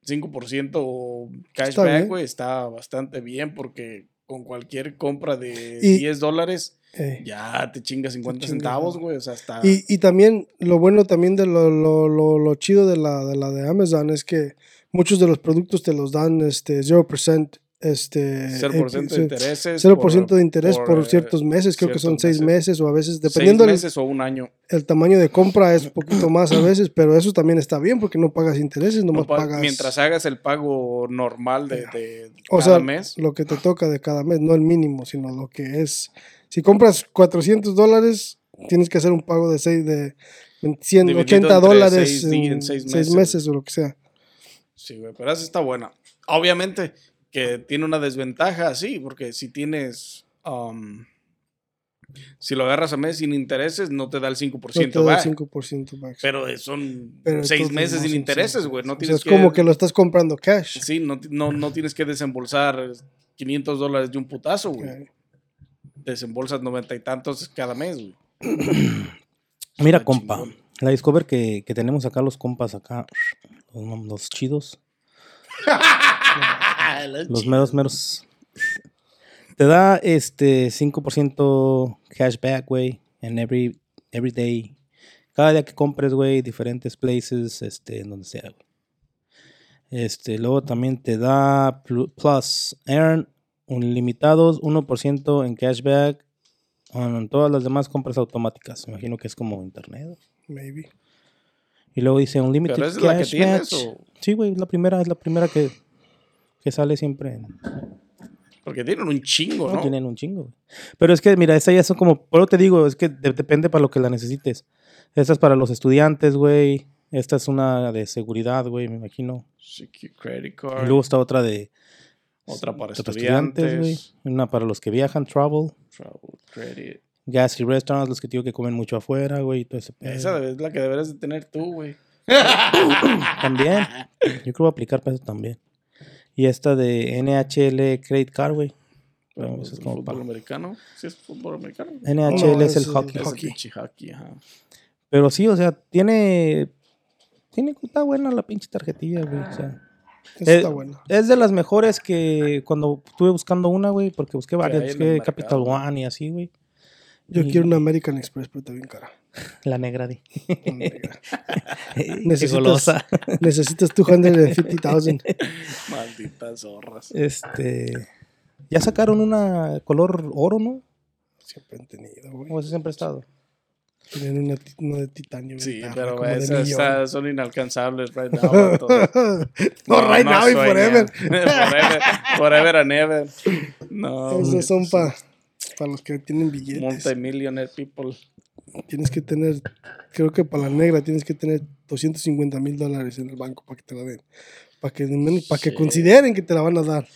5% cashback, güey, está bastante bien porque... Con cualquier compra de $10, ya te chingas 50 centavos, güey. O sea, está... Y también, lo bueno también de lo chido de la de Amazon es que muchos de los productos te los dan 0%. 0% de intereses. 0% de interés por ciertos meses. Creo que son 6 meses o a veces, dependiendo. 6 meses o un año. El tamaño de compra es un poquito más a veces, pero eso también está bien porque no pagas intereses, nomás pagas. Mientras hagas el pago normal de cada mes. O sea, lo que te toca de cada mes, no el mínimo, sino lo que es. Si compras $400, tienes que hacer un pago de $180 en 6 meses o lo que sea. Sí, güey, pero esa está buena. Obviamente. Que tiene una desventaja, sí, porque si tienes... si lo agarras a mes sin intereses, no te da el 5% back. No te da el 5% back. Pero son 6 meses sin intereses, güey. No, o sea, es que, como que lo estás comprando cash. Sí, no tienes que desembolsar $500 de un putazo, güey. Okay. Desembolsas 90 y tantos cada mes, güey. Mira, compa, chingón. La Discover que tenemos acá, los compas acá, los chidos. Los meros. Te da 5% cashback, güey, en every day. Cada día que compres, güey, diferentes places, donde sea, güey. Luego también te da plus earn ilimitados, 1% en cashback en todas las demás compras automáticas. Me imagino que es como internet. Maybe. Y luego dice unlimited cashback. ¿Pero es la que tienes o...? Sí, güey, es la primera que... Que sale siempre. Porque tienen un chingo, ¿no? Tienen un chingo, güey. Pero es que, mira, esas ya son como... Pero te digo, es que depende para lo que la necesites. Esta es para los estudiantes, güey. Esta es una de seguridad, güey, me imagino. Credit card. Y luego está otra de... Otra para estudiantes, güey. Una para los que viajan, travel, credit. Gas y restaurants, los que digo que comen mucho afuera, güey. Todo ese pedo. Esa es la que deberás de tener tú, güey. También. Yo creo que voy a aplicar para eso también. Y esta de NHL Credit Card, güey. Pero es el como fútbol para... americano. Sí, es fútbol americano. NHL no, es el hockey. Es hockey, ajá. Pero sí, o sea, tiene está buena la pinche tarjetilla, güey. O sea, está buena. Es de las mejores que cuando estuve buscando una, güey, porque busqué varias, busqué Capital One y así, güey. Yo quiero una American Express, pero está bien cara. La negra, di. La negra. Necesitas tu $250,000. Malditas zorras. Ya sacaron una color oro, ¿no? Siempre han tenido, güey. O sea, siempre ha estado. Tienen una de titanio. Sí, guitarra, pero esas son inalcanzables right now. No, right now y forever. Forever and ever. No. Esos son para los que tienen billetes. Multimillionaire people. Tienes que tener, creo que para la negra tienes que tener $250,000 en el banco para que te la den. Para que consideren que te la van a dar.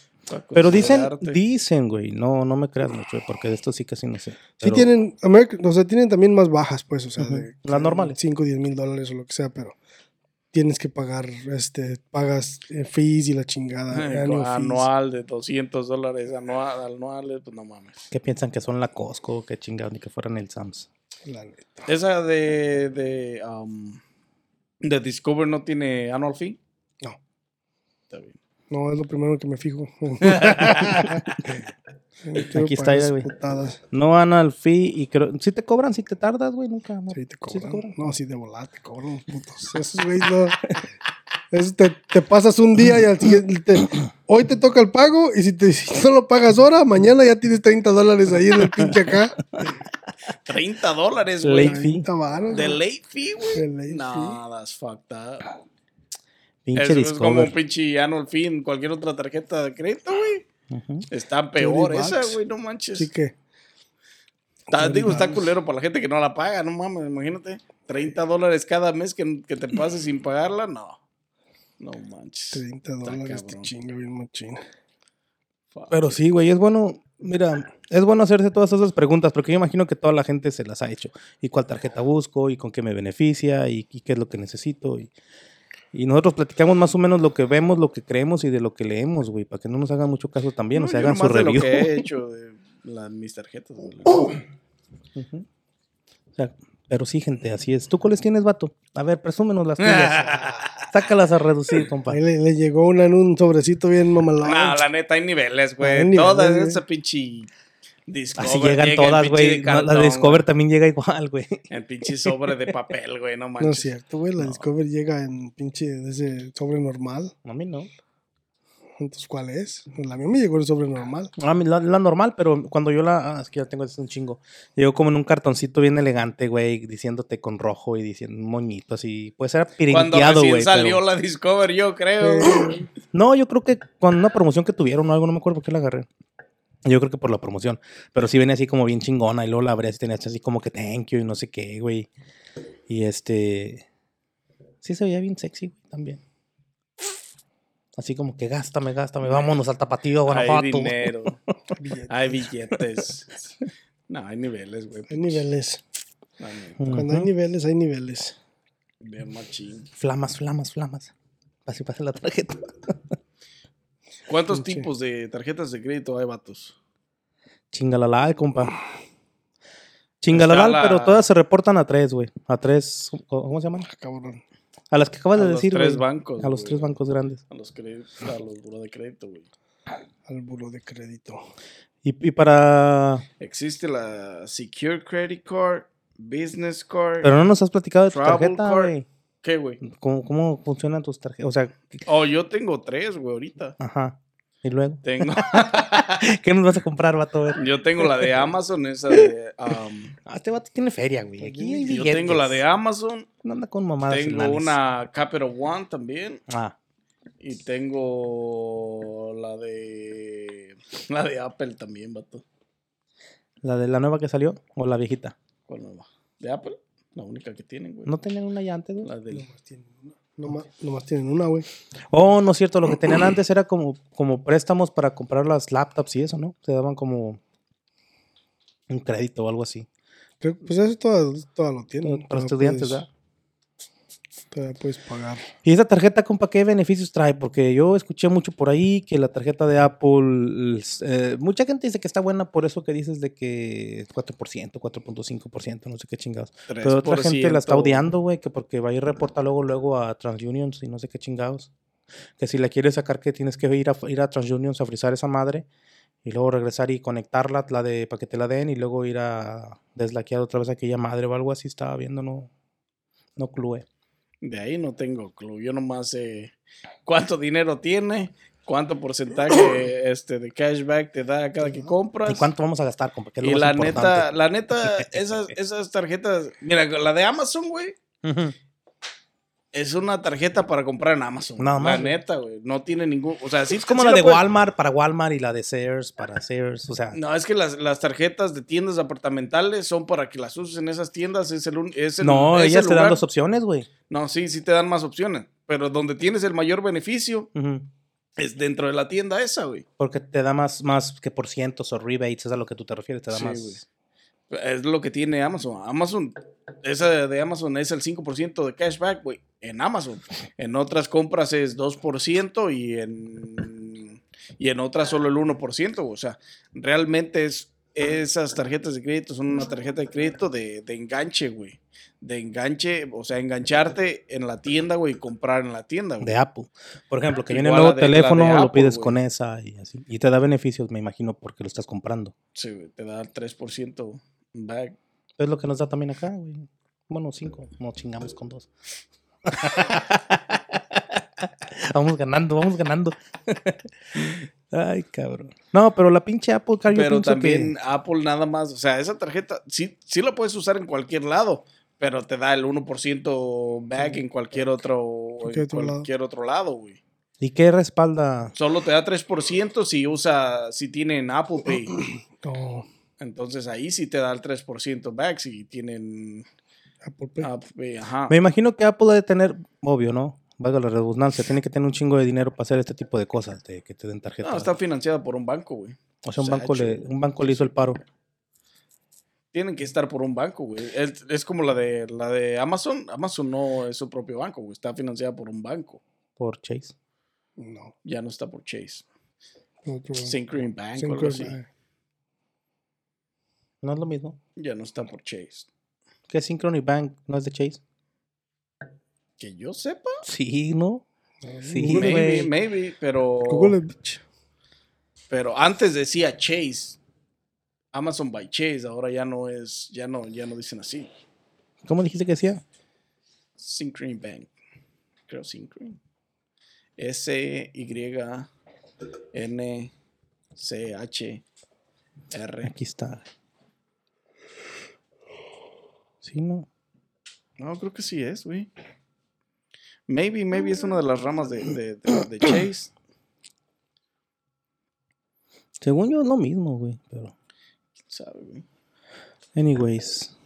Pero dicen, güey, no me creas mucho, porque de esto sí casi no sé. Sí, pero tienen, American, o sea, tienen también más bajas, pues, o sea, uh-huh, de las normales. $5,000 o $10,000 o lo que sea, pero tienes que pagar, pagas fees y la chingada. Anual de $200 anuales, pues no mames. ¿Qué piensan que son la Costco? ¿Qué chingados? Ni que fueran el Sam's. La neta. Esa de Discover no tiene annual fee. No. Está bien. No, es lo primero que me fijo. Aquí está ya, güey. No annual fee y creo... Si te cobran, si te tardas, güey, nunca. No. Sí, te cobran. ¿Sí te cobran? No, si de volar te cobran los putos. Esos güeyes no... Eso te pasas un día y al siguiente... Hoy te toca el pago y si solo pagas ahora, mañana ya tienes $30 ahí en el pinche acá. $30, güey. Late fee. De late fee, güey. No, that's fucked up. Pinche eso Discover. Es como un pinche annual fee en cualquier otra tarjeta de crédito, güey. Uh-huh. Está peor esa, güey, no manches. Sí que. Está culero para la gente que no la paga, no mames, imagínate. $30 cada mes que te pases sin pagarla, no manches. $30 te chinga bien machín. Pero sí, güey, es bueno, mira, es bueno hacerse todas esas preguntas, porque yo imagino que toda la gente se las ha hecho. ¿Y cuál tarjeta busco? ¿Y con qué me beneficia? ¿Y qué es lo que necesito? Y nosotros platicamos más o menos lo que vemos, lo que creemos y de lo que leemos, güey, para que no nos hagan mucho caso también, no, o sea, hagan su review. Lo que he hecho de mis tarjetas. Uh-huh. O sea, pero sí, gente, así es. ¿Tú cuáles tienes, vato? A ver, presúmenos las tuyas. Sácalas a reducir, compa. Le llegó una en un sobrecito bien mamalón. No, la neta, hay niveles, güey. Todas esa pinche... Discover, así llegan todas, güey. No, la de Discover, wey, también llega igual, güey. El pinche sobre de papel, güey, no manches. No es cierto, güey. La Discover llega en pinche ese sobre normal. A mí no. Entonces, ¿cuál es? La mía me llegó el sobre normal. A mí la normal, pero cuando yo es que ya tengo un chingo. Llegó como en un cartoncito bien elegante, güey, diciéndote con rojo y diciendo un moñito así. Puede ser pirinqueado, güey. Cuando salió la Discover, yo creo. No, yo creo que con una promoción que tuvieron o algo, no me acuerdo por qué la agarré. Yo creo que por la promoción. Pero sí venía así como bien chingona. Y luego la abrías y tenías así como que thank you y no sé qué, güey. Y sí se veía bien sexy, güey, también. Así como que gástame. Vámonos al Tapatío, Guanajuato. Hay dinero. Hay billetes. No, hay niveles, güey. Hay niveles. Cuando hay niveles. Bien machín. Flamas. Así pasa la tarjeta. ¿Cuántos tipos de tarjetas de crédito hay, vatos? Chingalalal, compa. Chingalalal, pero todas se reportan a 3, güey. A 3, ¿cómo se llaman? Cabrón. A las que acabas de decir, güey. A los 3 bancos. A los 3 bancos grandes. A los buró de crédito, güey. Al buró de crédito. Y para... Existe la Secure Credit Card, Business Card... Pero no nos has platicado de tu tarjeta, güey. ¿Qué, güey? ¿Cómo funcionan tus tarjetas? O sea... yo tengo 3, güey, ahorita. Ajá. ¿Y luego? Tengo... ¿Qué nos vas a comprar, vato? Yo tengo la de Amazon, esa de... Este vato tiene feria, güey. Aquí hay billetes. Yo tengo la de Amazon. No anda con mamadas. Tengo una Capital One también. Ah. Y tengo la de... La de Apple también, vato. ¿La de la nueva que salió o la viejita? ¿Cuál nueva? ¿De Apple? La única que tienen, güey. ¿No tenían una ya antes, güey? La de... Nomás tienen una, güey. Oh, no es cierto. Lo que tenían antes era como préstamos para comprar las laptops y eso, ¿no? Te daban como un crédito o algo así. Pero, pues eso todo lo tienen. Para estudiantes, ¿verdad? Todavía puedes pagar. ¿Y esa tarjeta, compa, qué beneficios trae? Porque yo escuché mucho por ahí que la tarjeta de Apple, mucha gente dice que está buena por eso que dices de que 4%, 4.5%, no sé qué chingados. 3%. Pero otra gente la está odiando, güey, que porque va y reporta luego a TransUnion y no sé qué chingados. Que si la quieres sacar, que tienes que ir a TransUnion a frizar esa madre y luego regresar y conectarla, la de para que te la den, y luego ir a deslaquear otra vez aquella madre o algo así. Estaba viendo, no clue. De ahí no tengo clue. Yo nomás sé cuánto dinero tiene, cuánto porcentaje de cashback te da cada que compras. ¿Y cuánto vamos a gastar, compa? Y la neta, esas tarjetas... Mira, la de Amazon, güey, uh-huh, es una tarjeta para comprar en Amazon. Nada más. La neta, güey. No tiene ningún... O sea, sí, es como sí la de Walmart para Walmart y la de Sears para Sears. O sea... No, es que las tarjetas de tiendas departamentales son para que las uses en esas tiendas. Ellas te dan dos opciones, güey. No, sí te dan más opciones. Pero donde tienes el mayor beneficio, uh-huh, es dentro de la tienda esa, güey. Porque te da más que por cientos o rebates. Es a lo que tú te refieres. Te da más... Güey. Es lo que tiene Amazon. Esa de Amazon es el 5% de cashback, güey, en Amazon. En otras compras es 2% y en otras solo el 1%. O sea, realmente esas tarjetas de crédito son una tarjeta de crédito de enganche, güey. De enganche, o sea, engancharte en la tienda, güey, y comprar en la tienda, güey. De Apple. Por ejemplo, que viene el nuevo teléfono, lo Apple, pides, güey, con esa y así. Y te da beneficios, me imagino, porque lo estás comprando. Sí, güey, te da 3%. Back. Es lo que nos da también acá, güey. Bueno, 5. Nos chingamos con 2. Vamos ganando. Ay, cabrón. No, pero la pinche Apple Card. Pero también que... Apple nada más. O sea, esa tarjeta sí la puedes usar en cualquier lado, pero te da el 1% back, sí, en cualquier otro, lado, güey. ¿Y qué respalda? Solo te da 3% si tienen Apple Pay. Oh. Entonces ahí sí te da el 3% back si tienen Apple Pay. Ajá. Me imagino que Apple debe tener, obvio, ¿no? Valga la redundancia, tiene que tener un chingo de dinero para hacer este tipo de cosas, de que te den tarjetas. No, está financiada por un banco, güey. O sea, un banco le hizo el paro. Tienen que estar por un banco, güey. Es como la de Amazon. Amazon no es su propio banco, güey. Está financiada por un banco. ¿Por Chase? No, ya no está por Chase. Synchrony Bank o algo así. No es lo mismo. Ya no está por Chase. ¿Qué es Synchrony Bank? ¿No es de Chase? Que yo sepa. Sí, ¿no? Sí, maybe, pero... Google it, bitch. Pero antes decía Chase. Amazon by Chase. Ahora ya no dicen así. ¿Cómo dijiste que decía? Synchrony Bank. Creo Synchrony. SYNCHR. Aquí está. Sí, ¿no? No, creo que sí es, güey. Maybe es una de las ramas de Chase. Según yo es lo mismo, güey, pero... ¿Quién sabe, güey? Anyways.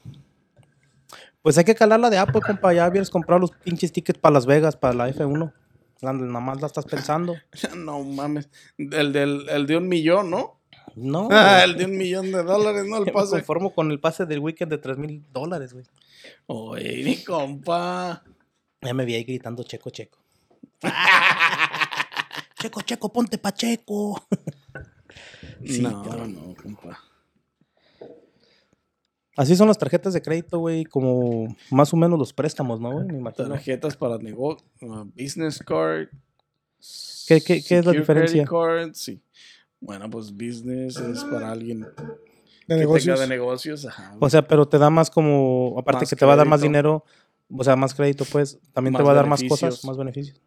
Pues hay que calar la de Apple, compa. Ya habías comprado los pinches tickets para Las Vegas, para la F1. Nada más la estás pensando. No mames. El de $1,000,000, ¿no? No. El de $1,000,000, ¿no? El pase. Me conformo con el pase del weekend de $3,000, güey. Oye, compa... Ya me vi ahí gritando Checo. Checo, ponte pa' Checo. Sí, no, compa. Así son las tarjetas de crédito, güey, como más o menos los préstamos, ¿no, güey? Me imagino. Tarjetas para negocio, business card. ¿Qué es la diferencia? Credit card, sí. Bueno, pues business es para alguien... ¿De negocios? Ajá, o sea, pero te da más como... Aparte más que te va a dar más dinero... O sea, más crédito, pues, también te va a dar beneficios. Más cosas, más beneficios.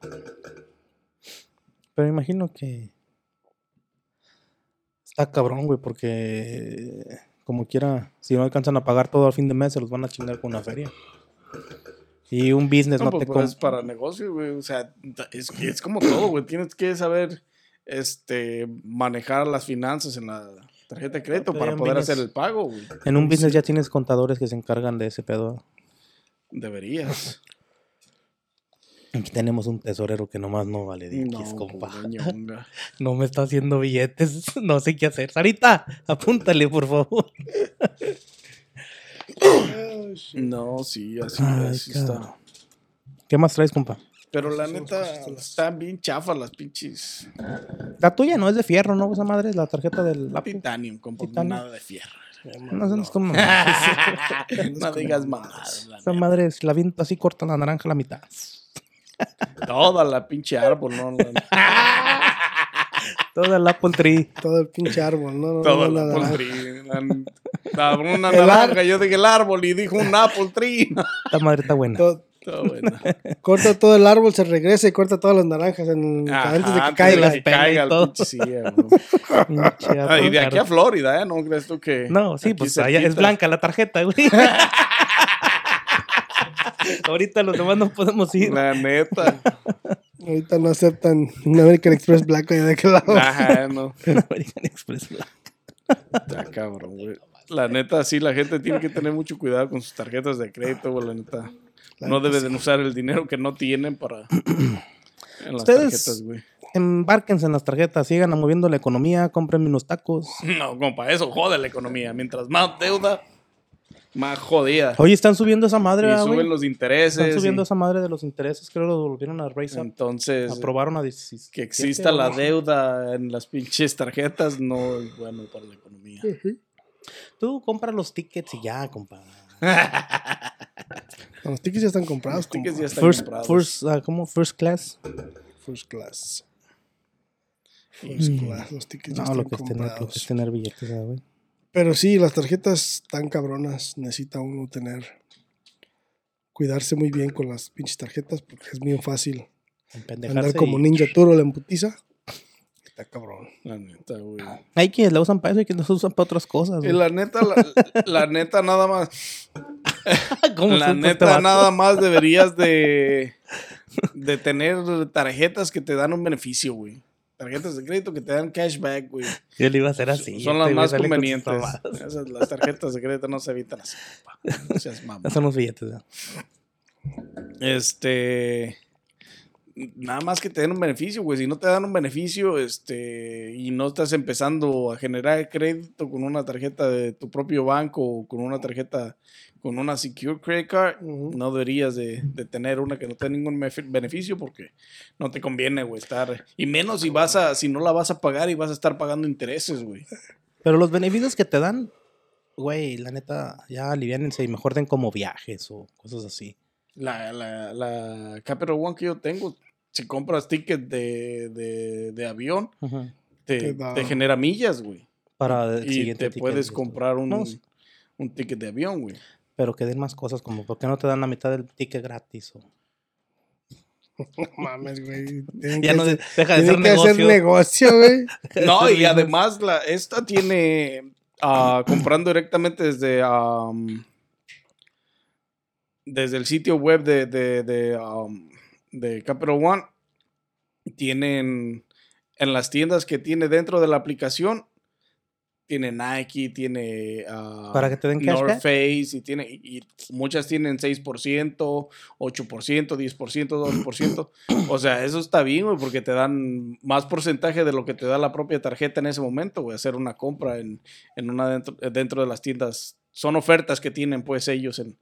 Pero imagino que está cabrón, güey, porque como quiera, si no alcanzan a pagar todo al fin de mes, se los van a chingar con una feria. Y un business no, pues, para negocio, güey, o sea, es como todo, güey. Tienes que saber manejar las finanzas en la tarjeta de crédito para poder hacer el pago, güey. En un business ya tienes contadores que se encargan de ese pedo. Deberías. Aquí tenemos un tesorero que nomás no vale de X, compa. No me está haciendo billetes. No sé qué hacer. Sarita, apúntale, por favor. No, sí, así está. ¿Qué más traes, compa? Pero la neta, están bien chafas las pinches. La tuya no es de fierro, ¿no? Esa madre es la tarjeta del... La Titanium, compa, nada de fierro. No es como... No digas más. Esa madre, si la viento así, corta la naranja a la mitad. Toda la pinche árbol, ¿no? Toda el apple tree. Todo el pinche árbol, ¿no? Todo el apple tree. Una naranja, yo dije el árbol y dijo un apple tree. Esta madre está buena. Todo bueno. Corta todo el árbol, se regresa y corta todas las naranjas antes de que caiga. Y de aquí a Florida, ¿eh? ¿No crees tú que...? No, sí, pues allá es blanca la tarjeta, güey. Ahorita los demás no podemos ir. La neta. Ahorita no aceptan un American Express blanco allá de aquel lado. Ajá, no. American Express blanco. Está cabrón, güey. La neta, sí, la gente tiene que tener mucho cuidado con sus tarjetas de crédito, güey, la neta. No deben de usar el dinero que no tienen para... en las tarjetas, güey. Embárquense en las tarjetas, sigan moviendo la economía, compren unos tacos. No, compa, eso jode la economía. Mientras más deuda, más jodida. Oye, están subiendo esa madre, güey. Suben los intereses. Están subiendo esa madre de los intereses, creo que lo volvieron a raise up. Entonces, aprobaron a 17. Que exista la deuda en las pinches tarjetas no es bueno para la economía. Uh-huh. Tú compra los tickets y ya, compa. No, los tickets ya están comprados. Los tickets ya están comprados. ¿Cómo? First class. First class. Los tickets ya están comprados. No, lo que es tener billetes, güey. Pero sí, las tarjetas tan cabronas. Necesita uno cuidarse muy bien con las pinches tarjetas, porque es bien fácil andar como ninja turbo la emputiza. Está cabrón. La neta, güey. Hay quienes la usan para eso y quienes la usan para otras cosas, güey. Y la neta, la neta nada más. La neta nada más deberías de tener tarjetas que te dan un beneficio, güey. Tarjetas de crédito que te dan cashback, güey. Yo le iba a hacer así. Son las más convenientes. Esas, las tarjetas de crédito no se evitan así, papá. No seas mamá. Son los billetes, ¿no? Nada más que te den un beneficio, güey. Si no te dan un beneficio, y no estás empezando a generar crédito con una tarjeta de tu propio banco o con una tarjeta, con una Secure Credit Card, no deberías de tener una que no tenga ningún beneficio, porque no te conviene, güey, estar... Y menos si no la vas a pagar y vas a estar pagando intereses, güey. Pero los beneficios que te dan, güey, la neta, ya aliviánense y mejor den como viajes o cosas así. La Capital One que yo tengo, si compras ticket de avión, te genera millas, güey. Para el siguiente ticket. Y te puedes comprar un ticket de avión, güey. Pero que den más cosas, como ¿por qué no te dan la mitad del ticket gratis? No mames, güey. Ya no deja de ser negocio. Tiene que hacer negocio, güey. No, y además esta tiene comprando directamente desde el sitio web de Capital One. Tienen en las tiendas que tiene dentro de la aplicación. Tiene Nike, tiene ¿para que te den North Face, y muchas tienen 6%, 8%, 10%, 2%. O sea, eso está bien, güey, porque te dan más porcentaje de lo que te da la propia tarjeta en ese momento, güey. Hacer una compra en una dentro de las tiendas. Son ofertas que tienen, pues, ellos en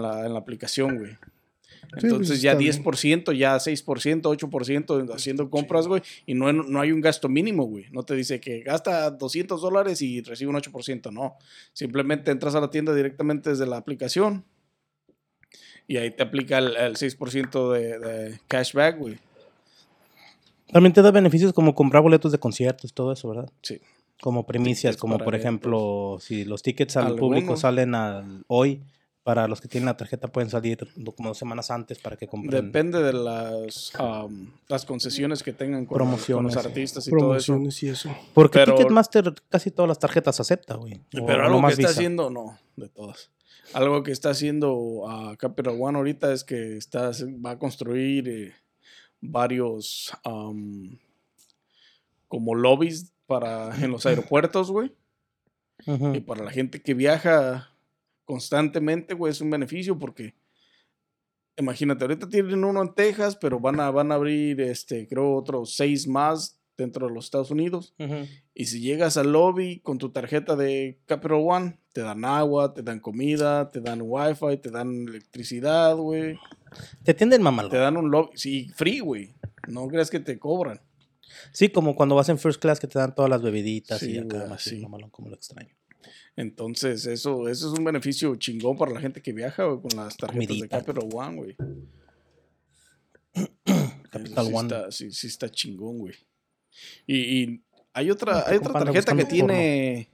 la aplicación, güey. Entonces ya 10%, ya 6%, 8% haciendo compras, güey. Y no hay un gasto mínimo, güey. No te dice que gasta $200 y recibe un 8%. No. Simplemente entras a la tienda directamente desde la aplicación. Y ahí te aplica el 6% de cashback, güey. También te da beneficios como comprar boletos de conciertos, todo eso, ¿verdad? Sí. Como primicias, tickets, como por ejemplo, si los tickets al público salen hoy... Para los que tienen la tarjeta pueden salir como 2 semanas antes para que compren. Depende de las concesiones que tengan con los artistas y todo eso. Porque Ticketmaster casi todas las tarjetas acepta, güey. Pero algo que está haciendo, no, de todas. Algo que está haciendo Capital One ahorita es que va a construir varios como lobbies en los aeropuertos, güey. Uh-huh. Y para la gente que viaja... constantemente, güey, es un beneficio porque imagínate, ahorita tienen uno en Texas, pero van a abrir creo otros 6 más dentro de los Estados Unidos. Uh-huh. Y si llegas al lobby con tu tarjeta de Capital One, te dan agua, te dan comida, te dan wifi, te dan electricidad, güey. Te atienden mamalón. Te dan un lobby. Sí, free, güey. No creas que te cobran. Sí, como cuando vas en first class que te dan todas las bebiditas sí, y acá. Wey, así, sí. Mamalón, como lo extraño. Entonces, eso es un beneficio chingón para la gente que viaja, güey, con las tarjetas de Capital One, güey. Capital One. Sí está chingón, güey. Y hay otra tarjeta que tiene...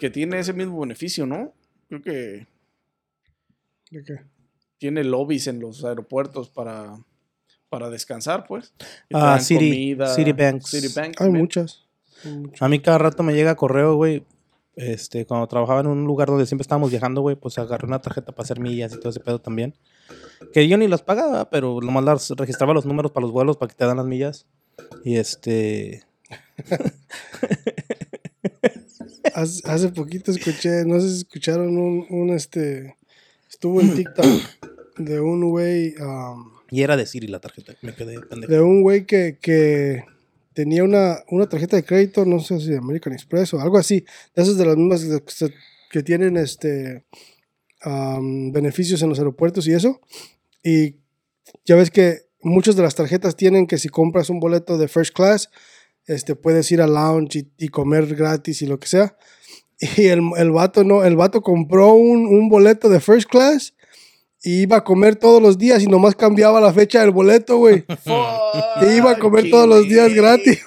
Que tiene ese mismo beneficio, ¿no? Creo que... ¿De qué? Tiene lobbies en los aeropuertos para descansar, pues. Ah, Citibank. Hay muchas. A mí cada rato me llega correo, güey. Cuando trabajaba en un lugar donde siempre estábamos viajando, güey, pues agarré una tarjeta para hacer millas y todo ese pedo también. Que yo ni las pagaba, pero nomás las registraba los números para los vuelos para que te dan las millas. Y Hace poquito escuché, no sé si escucharon estuvo en TikTok de un güey... y era de Siri la tarjeta, me quedé pendejo. De un güey que tenía una tarjeta de crédito, no sé si de American Express o algo así. De esas de las mismas que tienen beneficios en los aeropuertos y eso. Y ya ves que muchas de las tarjetas tienen que si compras un boleto de first class... puedes ir al lounge y comer gratis y lo que sea. Y el vato compró un boleto de first class y iba a comer todos los días y nomás cambiaba la fecha del boleto, güey. Y iba a comer todos los días gratis.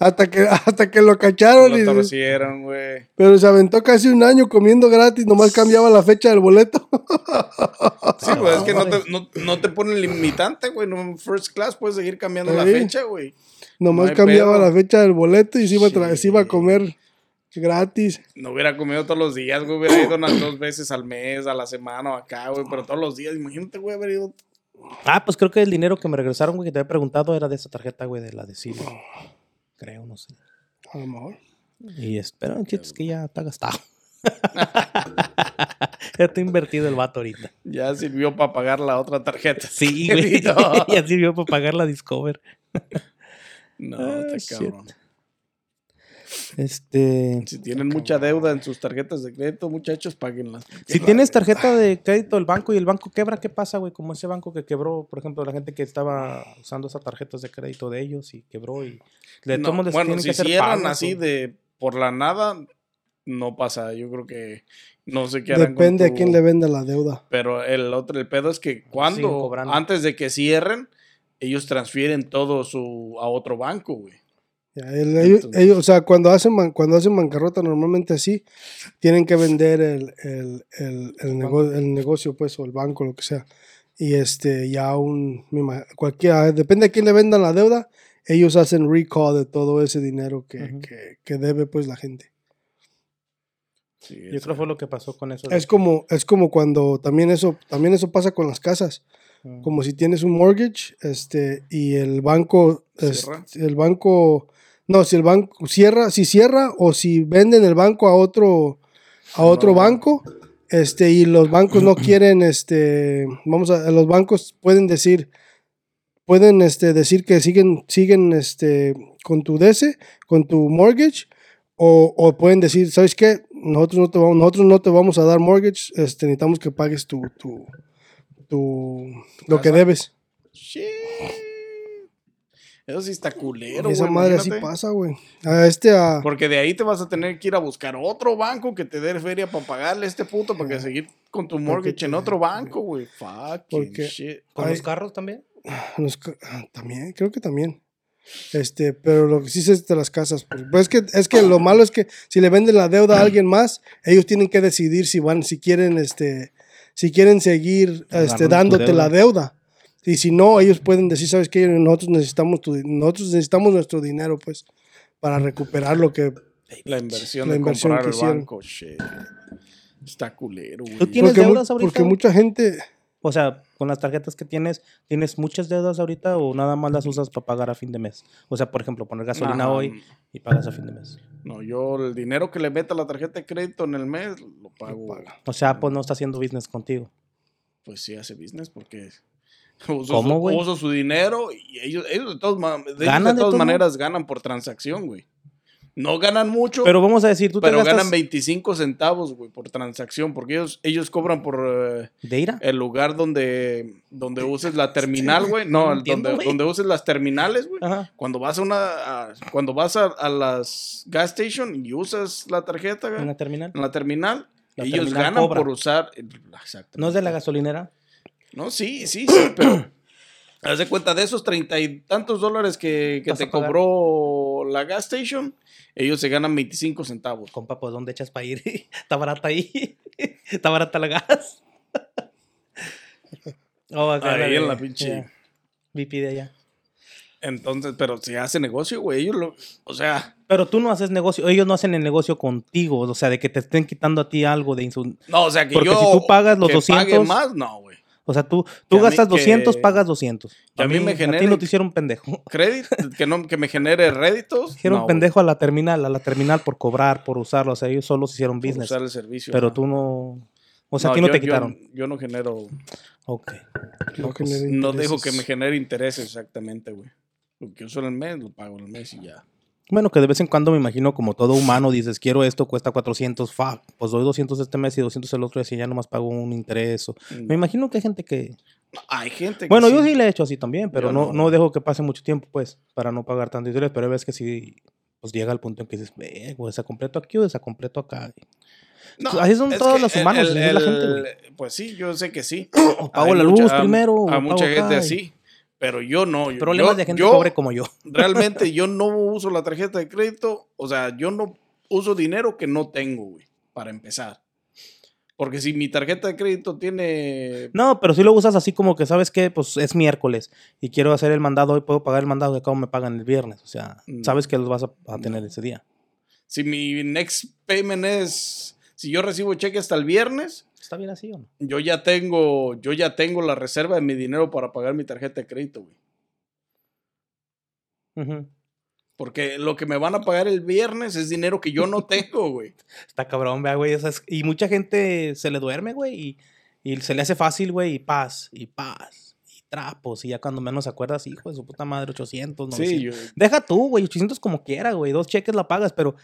hasta que lo cacharon. Lo torcieron, güey. Pero se aventó casi un año comiendo gratis, nomás cambiaba la fecha del boleto. Sí, güey, es que no te ponen limitante, güey. No, first class puedes seguir cambiando la fecha, güey. Nomás cambiaba la fecha del boleto y se iba a comer gratis. No hubiera comido todos los días, güey. Hubiera ido unas 2 veces al mes, a la semana o acá, güey. Pero todos los días, imagínate, güey, haber ido. Ah, pues creo que el dinero que me regresaron, güey, que te había preguntado era de esa tarjeta, güey, de la de Silvio. Creo, no sé. A lo mejor. Y espero, chicos, que ya está gastado. Ya está invertido el vato ahorita. Ya sirvió para pagar la otra tarjeta. Sí, güey. Ya sirvió para pagar la Discover. No, está cabrón. Si tienen mucha deuda en sus tarjetas de crédito, muchachos, páguenlas. Si tienes tarjeta de crédito del banco y el banco quebra, ¿qué pasa, güey? Como ese banco que quebró, por ejemplo, la gente que estaba usando esas tarjetas de crédito de ellos y quebró y de todos modos tienen que hacer pagos. Bueno, si cierran así de por la nada, no pasa. Yo creo que no sé qué harán. Depende a quién le venda la deuda. Pero el pedo es que cuando antes de que cierren, ellos transfieren todo a otro banco, güey. Ellos, o sea, cuando hacen bancarrota normalmente así, tienen que vender el negocio, pues, o el banco, lo que sea. Y depende a quién le vendan la deuda, ellos hacen recall de todo ese dinero que debe, pues, la gente. Sí, yo creo que fue lo que pasó con eso. Es como cuando también eso pasa con las casas. Como si tienes un mortgage, y el banco cierra. Si el banco cierra o si venden el banco a otro banco, y los bancos no quieren, los bancos pueden decir que siguen con tu mortgage, o pueden decir, ¿sabes qué? Nosotros no te vamos a dar mortgage, necesitamos que pagues lo que debes. Shit. Eso sí está culero, güey. Esa madre así pasa, güey. Porque de ahí te vas a tener que ir a buscar otro banco que te dé feria para pagarle a este puto para que seguir con tu mortgage en otro banco, güey. Fucking shit. ¿Con los carros también? También, creo que también. Pero lo que sí es de las casas, pues, es que lo malo es que si le venden la deuda a alguien más, ellos tienen que decidir si quieren seguir dándote la deuda. Y si no, ellos pueden decir, ¿sabes qué? Nosotros necesitamos nuestro dinero, pues, para recuperar lo que... La inversión comprar que el banco, shit. Está culero, güey. ¿Tú tienes deudas ahorita? Porque mucha gente... O sea, con las tarjetas que ¿tienes muchas deudas ahorita o nada más las usas para pagar a fin de mes? O sea, por ejemplo, poner gasolina hoy y pagas a fin de mes. No, yo el dinero que le meta la tarjeta de crédito en el mes, lo pago. O sea, pues no está haciendo business contigo. Pues sí hace business porque uso su dinero y ellos de todas maneras ganan por transacción, güey. No ganan mucho. Pero vamos a decir, tú te gastas... Pero ganan 25 centavos, güey, por transacción. Porque ellos cobran por... ¿Data? El lugar donde uses la terminal, güey. No, entiendo, donde uses las terminales, güey. Cuando vas a a las gas station y usas la tarjeta, güey. En la terminal. Ellos ganan cobran por usar... Exacto. ¿No es de la gasolinera? No, sí, pero... Haz de cuenta de esos 30 y tantos dólares que te cobró la gas station, ellos se ganan 25 centavos. Compa, pues ¿dónde echas para ir? Está barata ahí. Está barata la gas. Ahí en la pinche VIP de allá. Entonces, pero se hace negocio, güey. Ellos o sea. Pero tú no haces negocio. Ellos no hacen el negocio contigo. O sea, de que te estén quitando a ti algo de No, o sea, que porque si tú pagas los 200. Pague más, no, güey. O sea, tú gastas 200, pagas 200. A mí me genera... A ti no te hicieron pendejo. ¿Crédito? Que me genere réditos. Hicieron pendejo a la terminal por cobrar, por usarlo. O sea, ellos solo se hicieron business. Por usar el servicio. Pero tú no... O sea, a ti no te quitaron. Yo no genero... Ok. No dejo que me genere intereses exactamente, güey. Lo que uso en el mes, lo pago en el mes y ya. Bueno, que de vez en cuando me imagino como todo humano dices, quiero esto, cuesta 400, pues doy 200 este mes y 200 el otro mes y ya nomás pago un interés. Me imagino que hay gente que... Hay gente que... Bueno, yo sí le he hecho así también, pero no dejo que pase mucho tiempo, pues, para no pagar tanto interés, pero hay veces que sí, pues llega al punto en que dices, güey, desacompleto aquí o desacompleto acá. No, así son todos los humanos, así es la gente. Pues sí, yo sé que sí. O pago la luz primero. A mucha gente así. Pero yo no. Problemas de gente pobre como yo. Realmente yo no uso la tarjeta de crédito. O sea, yo no uso dinero que no tengo, güey. Para empezar. Porque si mi tarjeta de crédito tiene... No, pero si lo usas así como que, ¿sabes qué? Pues es miércoles y quiero hacer el mandado hoy, puedo pagar el mandado que acabo me pagan el viernes. O sea, sabes que los vas a tener ese día. Si mi next payment es... Si yo recibo cheque hasta el viernes... ¿Está bien así o no? Yo ya tengo la reserva de mi dinero para pagar mi tarjeta de crédito, güey. Uh-huh. Porque lo que me van a pagar el viernes es dinero que yo no tengo, güey. Está cabrón, vea, güey. Y mucha gente se le duerme, güey. Y se le hace fácil, güey. Y paz. Y trapos. Y ya cuando menos se acuerdas, hijo de su puta madre, 800, 900. Sí, deja tú, güey. 800 como quiera, güey. 2 cheques la pagas, pero...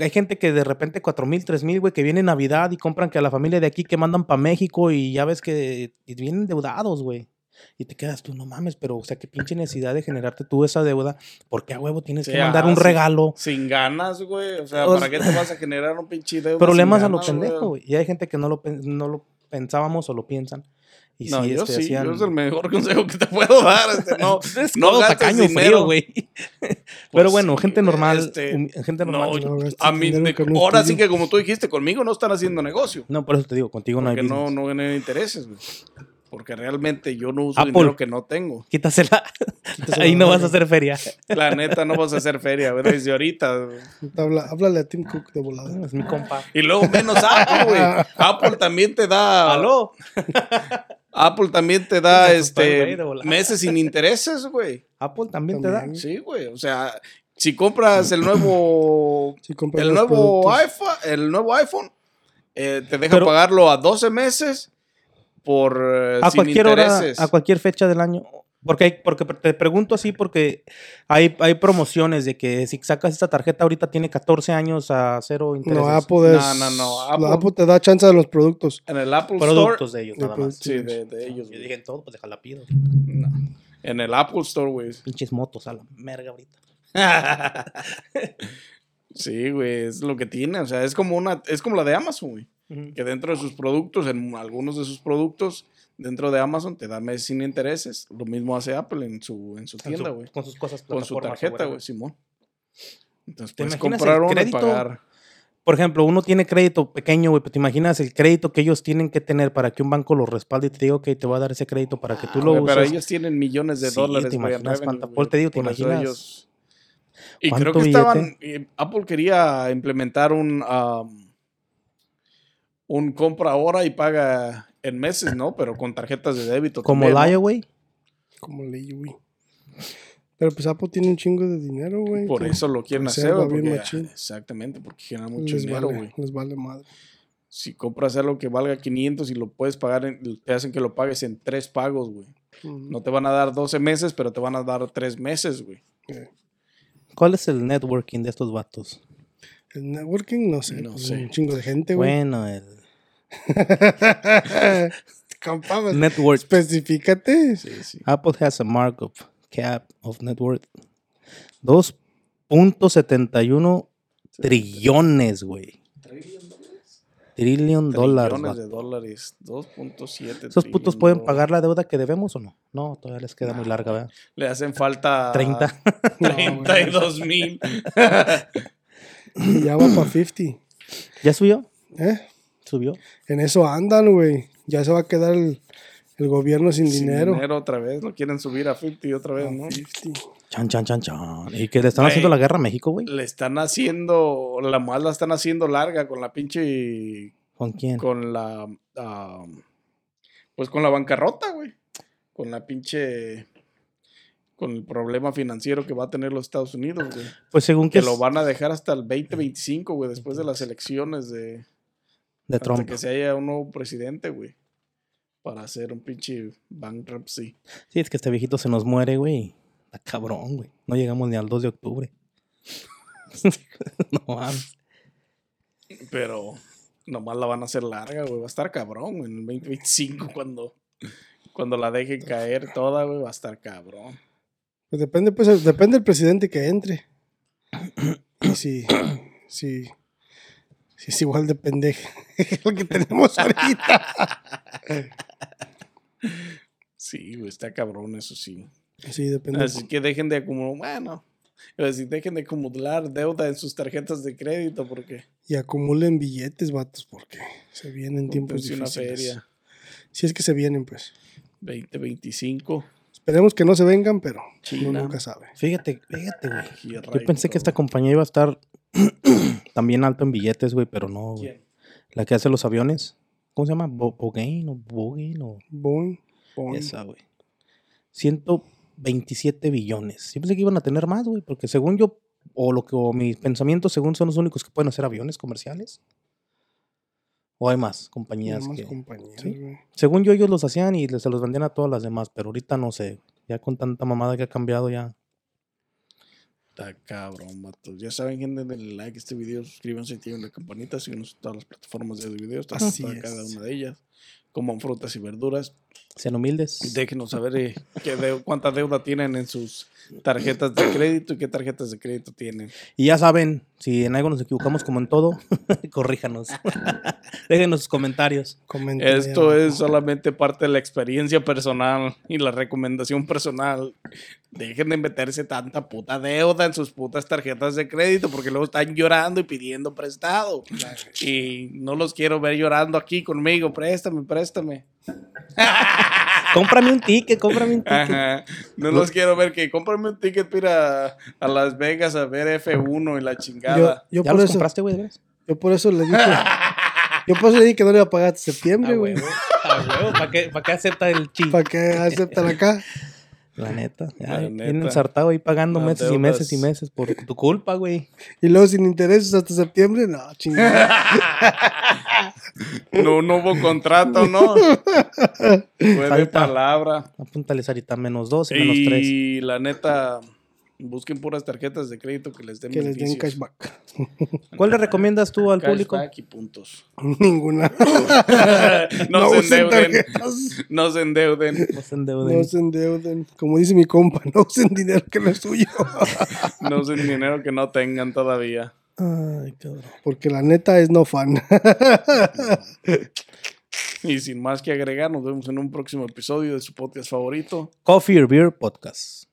Hay gente que de repente 4,000, 3,000, güey, que viene Navidad y compran que a la familia de aquí que mandan para México y ya ves que vienen deudados, güey. Y te quedas tú, no mames, pero o sea, qué pinche necesidad de generarte tú esa deuda. ¿Por qué a huevo tienes que mandar un regalo? Sin ganas, güey. O sea, ¿para qué te vas a generar un pinche deuda? Problemas sin ganas, a lo pendejo, güey. Y hay gente que no lo pensábamos o lo piensan. Y no, sí, yo es el mejor consejo que te puedo dar. No gastes dinero, güey. Pues pero bueno, gente normal. Gente normal. No, a mí, ahora sí que como tú dijiste, conmigo no están haciendo negocio. No, por eso te digo, contigo no hay business. Porque no gané intereses, güey. Porque realmente yo no uso dinero que no tengo. Quítasela. Ahí no vas a hacer feria. La neta, no vas a hacer feria, güey. Desde ahorita. Háblale a Tim Cook de volada. Es mi compa. Y luego menos Apple, güey. Apple también te da... ¿Aló? Apple también te da meses sin intereses, güey. Apple también te da. Sí, güey. O sea, si compras el nuevo iPhone, te deja pagarlo a 12 meses por sin intereses. A cualquier fecha del año. Porque te pregunto así porque hay promociones de que si sacas esta tarjeta ahorita tiene 14 años a cero intereses. No, Apple es... No. Apple te da chance de los productos. En el Apple productos Store. De ellos, nada más. Sí, de ellos. Yo dije en todo, pues déjala pido. No. En el Apple Store, güey. Pinches motos a la merga ahorita. Sí, güey, es lo que tiene. O sea, es como la de Amazon, güey. Uh-huh. Que dentro de sus productos, en algunos de sus productos... Dentro de Amazon te da meses sin intereses. Lo mismo hace Apple en su tienda, güey. Con sus cosas. Con su tarjeta, güey, Simón. Entonces puedes comprar uno y pagar. Por ejemplo, uno tiene crédito pequeño, güey. Pero te imaginas el crédito que ellos tienen que tener para que un banco los respalde y te diga, ok, te va a dar ese crédito para que tú lo uses. Pero ellos tienen millones de dólares. Te imaginas cuánta. Por te digo, te imaginas. Ellos... Y creo que estaban... Apple quería implementar un compra ahora y paga... En meses, ¿no? Pero con tarjetas de débito. Como el IOWAY. Pero pues Apple tiene un chingo de dinero, güey. Por eso lo quieren hacer, güey. Exactamente, porque genera mucho dinero, güey. Les vale madre. Si compras algo que valga 500 y lo puedes pagar, te hacen que lo pagues en 3 pagos, güey. Uh-huh. No te van a dar 12 meses, pero te van a dar 3 meses, güey. Yeah. ¿Cuál es el networking de estos vatos? El networking, no sé. No sé. Un chingo de gente, güey. Bueno, el... Compa, network. Específicate. Sí, sí. Apple has a markup cap of net worth 2.71 trillones, güey. Trillion dólares. 2.7. ¿Esos putos pueden pagar la deuda que debemos o no? No, todavía les queda muy larga, ¿verdad? Le hacen falta... 30. 32 mil. Ya va para 50. ¿Ya subió? ¿Eh? Subió. En eso andan, güey. Ya se va a quedar el gobierno sin dinero. Sin dinero otra vez. Lo quieren subir a 50 otra vez, ¿no? 50. Chan. Y que le están haciendo la guerra a México, güey. Le están haciendo... La más la están haciendo larga con la pinche... ¿Con quién? Con la... pues con la bancarrota, güey. Con la pinche... Con el problema financiero que va a tener los Estados Unidos, güey. Pues según que... lo van a dejar hasta el 2025, güey. Después de las elecciones de Trump. Hasta que se haya un nuevo presidente, güey. Para hacer un pinche bankruptcy. Sí, es que este viejito se nos muere, güey. Está cabrón, güey. No llegamos ni al 2 de octubre. No mames. Pero nomás la van a hacer larga, güey. Va a estar cabrón, güey. En el 2025, cuando la dejen caer toda, güey, va a estar cabrón. Pues depende del presidente que entre. Y sí. Sí, es igual de pendeja lo que tenemos ahorita. Sí, güey, está cabrón, eso sí. Sí, depende. Así que dejen de acumular, bueno, dejen de acumular deuda en sus tarjetas de crédito, porque... Y acumulen billetes, vatos, porque se vienen tiempos difíciles. Una feria. Si es que se vienen, pues. 2025. Esperemos que no se vengan, pero uno nunca sabe. Fíjate, güey. Yo pensé que esta compañía iba a estar... También alto en billetes, güey, pero no, güey. La que hace los aviones. ¿Cómo se llama? Boeing. Esa, güey. 127 billones. Yo pensé que iban a tener más, güey, porque según yo, o mis pensamientos, según son los únicos que pueden hacer aviones comerciales. ¿O hay más compañías? Hay más compañías, ¿sí? Según yo, ellos los hacían y se los vendían a todas las demás, pero ahorita no sé. Ya con tanta mamada que ha cambiado, ya... Está cabrón, matos. Ya saben, gente, denle like a este video, suscríbanse, activen la campanita, síganos en todas las plataformas de video, está cada una de ellas. Coman frutas y verduras. Sean humildes. Déjenos saber cuánta deuda tienen en sus tarjetas de crédito y qué tarjetas de crédito tienen. Y ya saben, si en algo nos equivocamos como en todo, corríjanos. Déjenos sus comentarios. Esto es solamente parte de la experiencia personal y la recomendación personal. Dejen de meterse tanta puta deuda en sus putas tarjetas de crédito porque luego están llorando y pidiendo prestado. Y no los quiero ver llorando aquí conmigo. Préstame. Cómprame un ticket. Ajá. No los quiero ver que cómprame un ticket para ir a Las Vegas a ver F1 y la chingada. ¿Ya por eso compraste, güey? Yo por eso le dije que no le iba a pagar hasta septiembre, güey. ¿Para qué acepta el ching? ¿Para qué aceptan acá? La neta, vienen ensartado ahí pagando meses y meses por tu culpa, güey. Y luego sin intereses hasta septiembre, no, chingada. No hubo contrato, ¿no? Fue de palabra. Apúntale, Sarita, -2 y -3. Y la neta, busquen puras tarjetas de crédito que les den beneficios. Que les den cashback. ¿Cuál le recomiendas tú al público? Cashback y puntos. Ninguna. No se endeuden. Como dice mi compa, no usen dinero que no es suyo. No usen dinero que no tengan todavía. Ay, cabrón. Porque la neta es no fan. Y sin más que agregar, nos vemos en un próximo episodio de su podcast favorito, Coffee or Beer Podcast.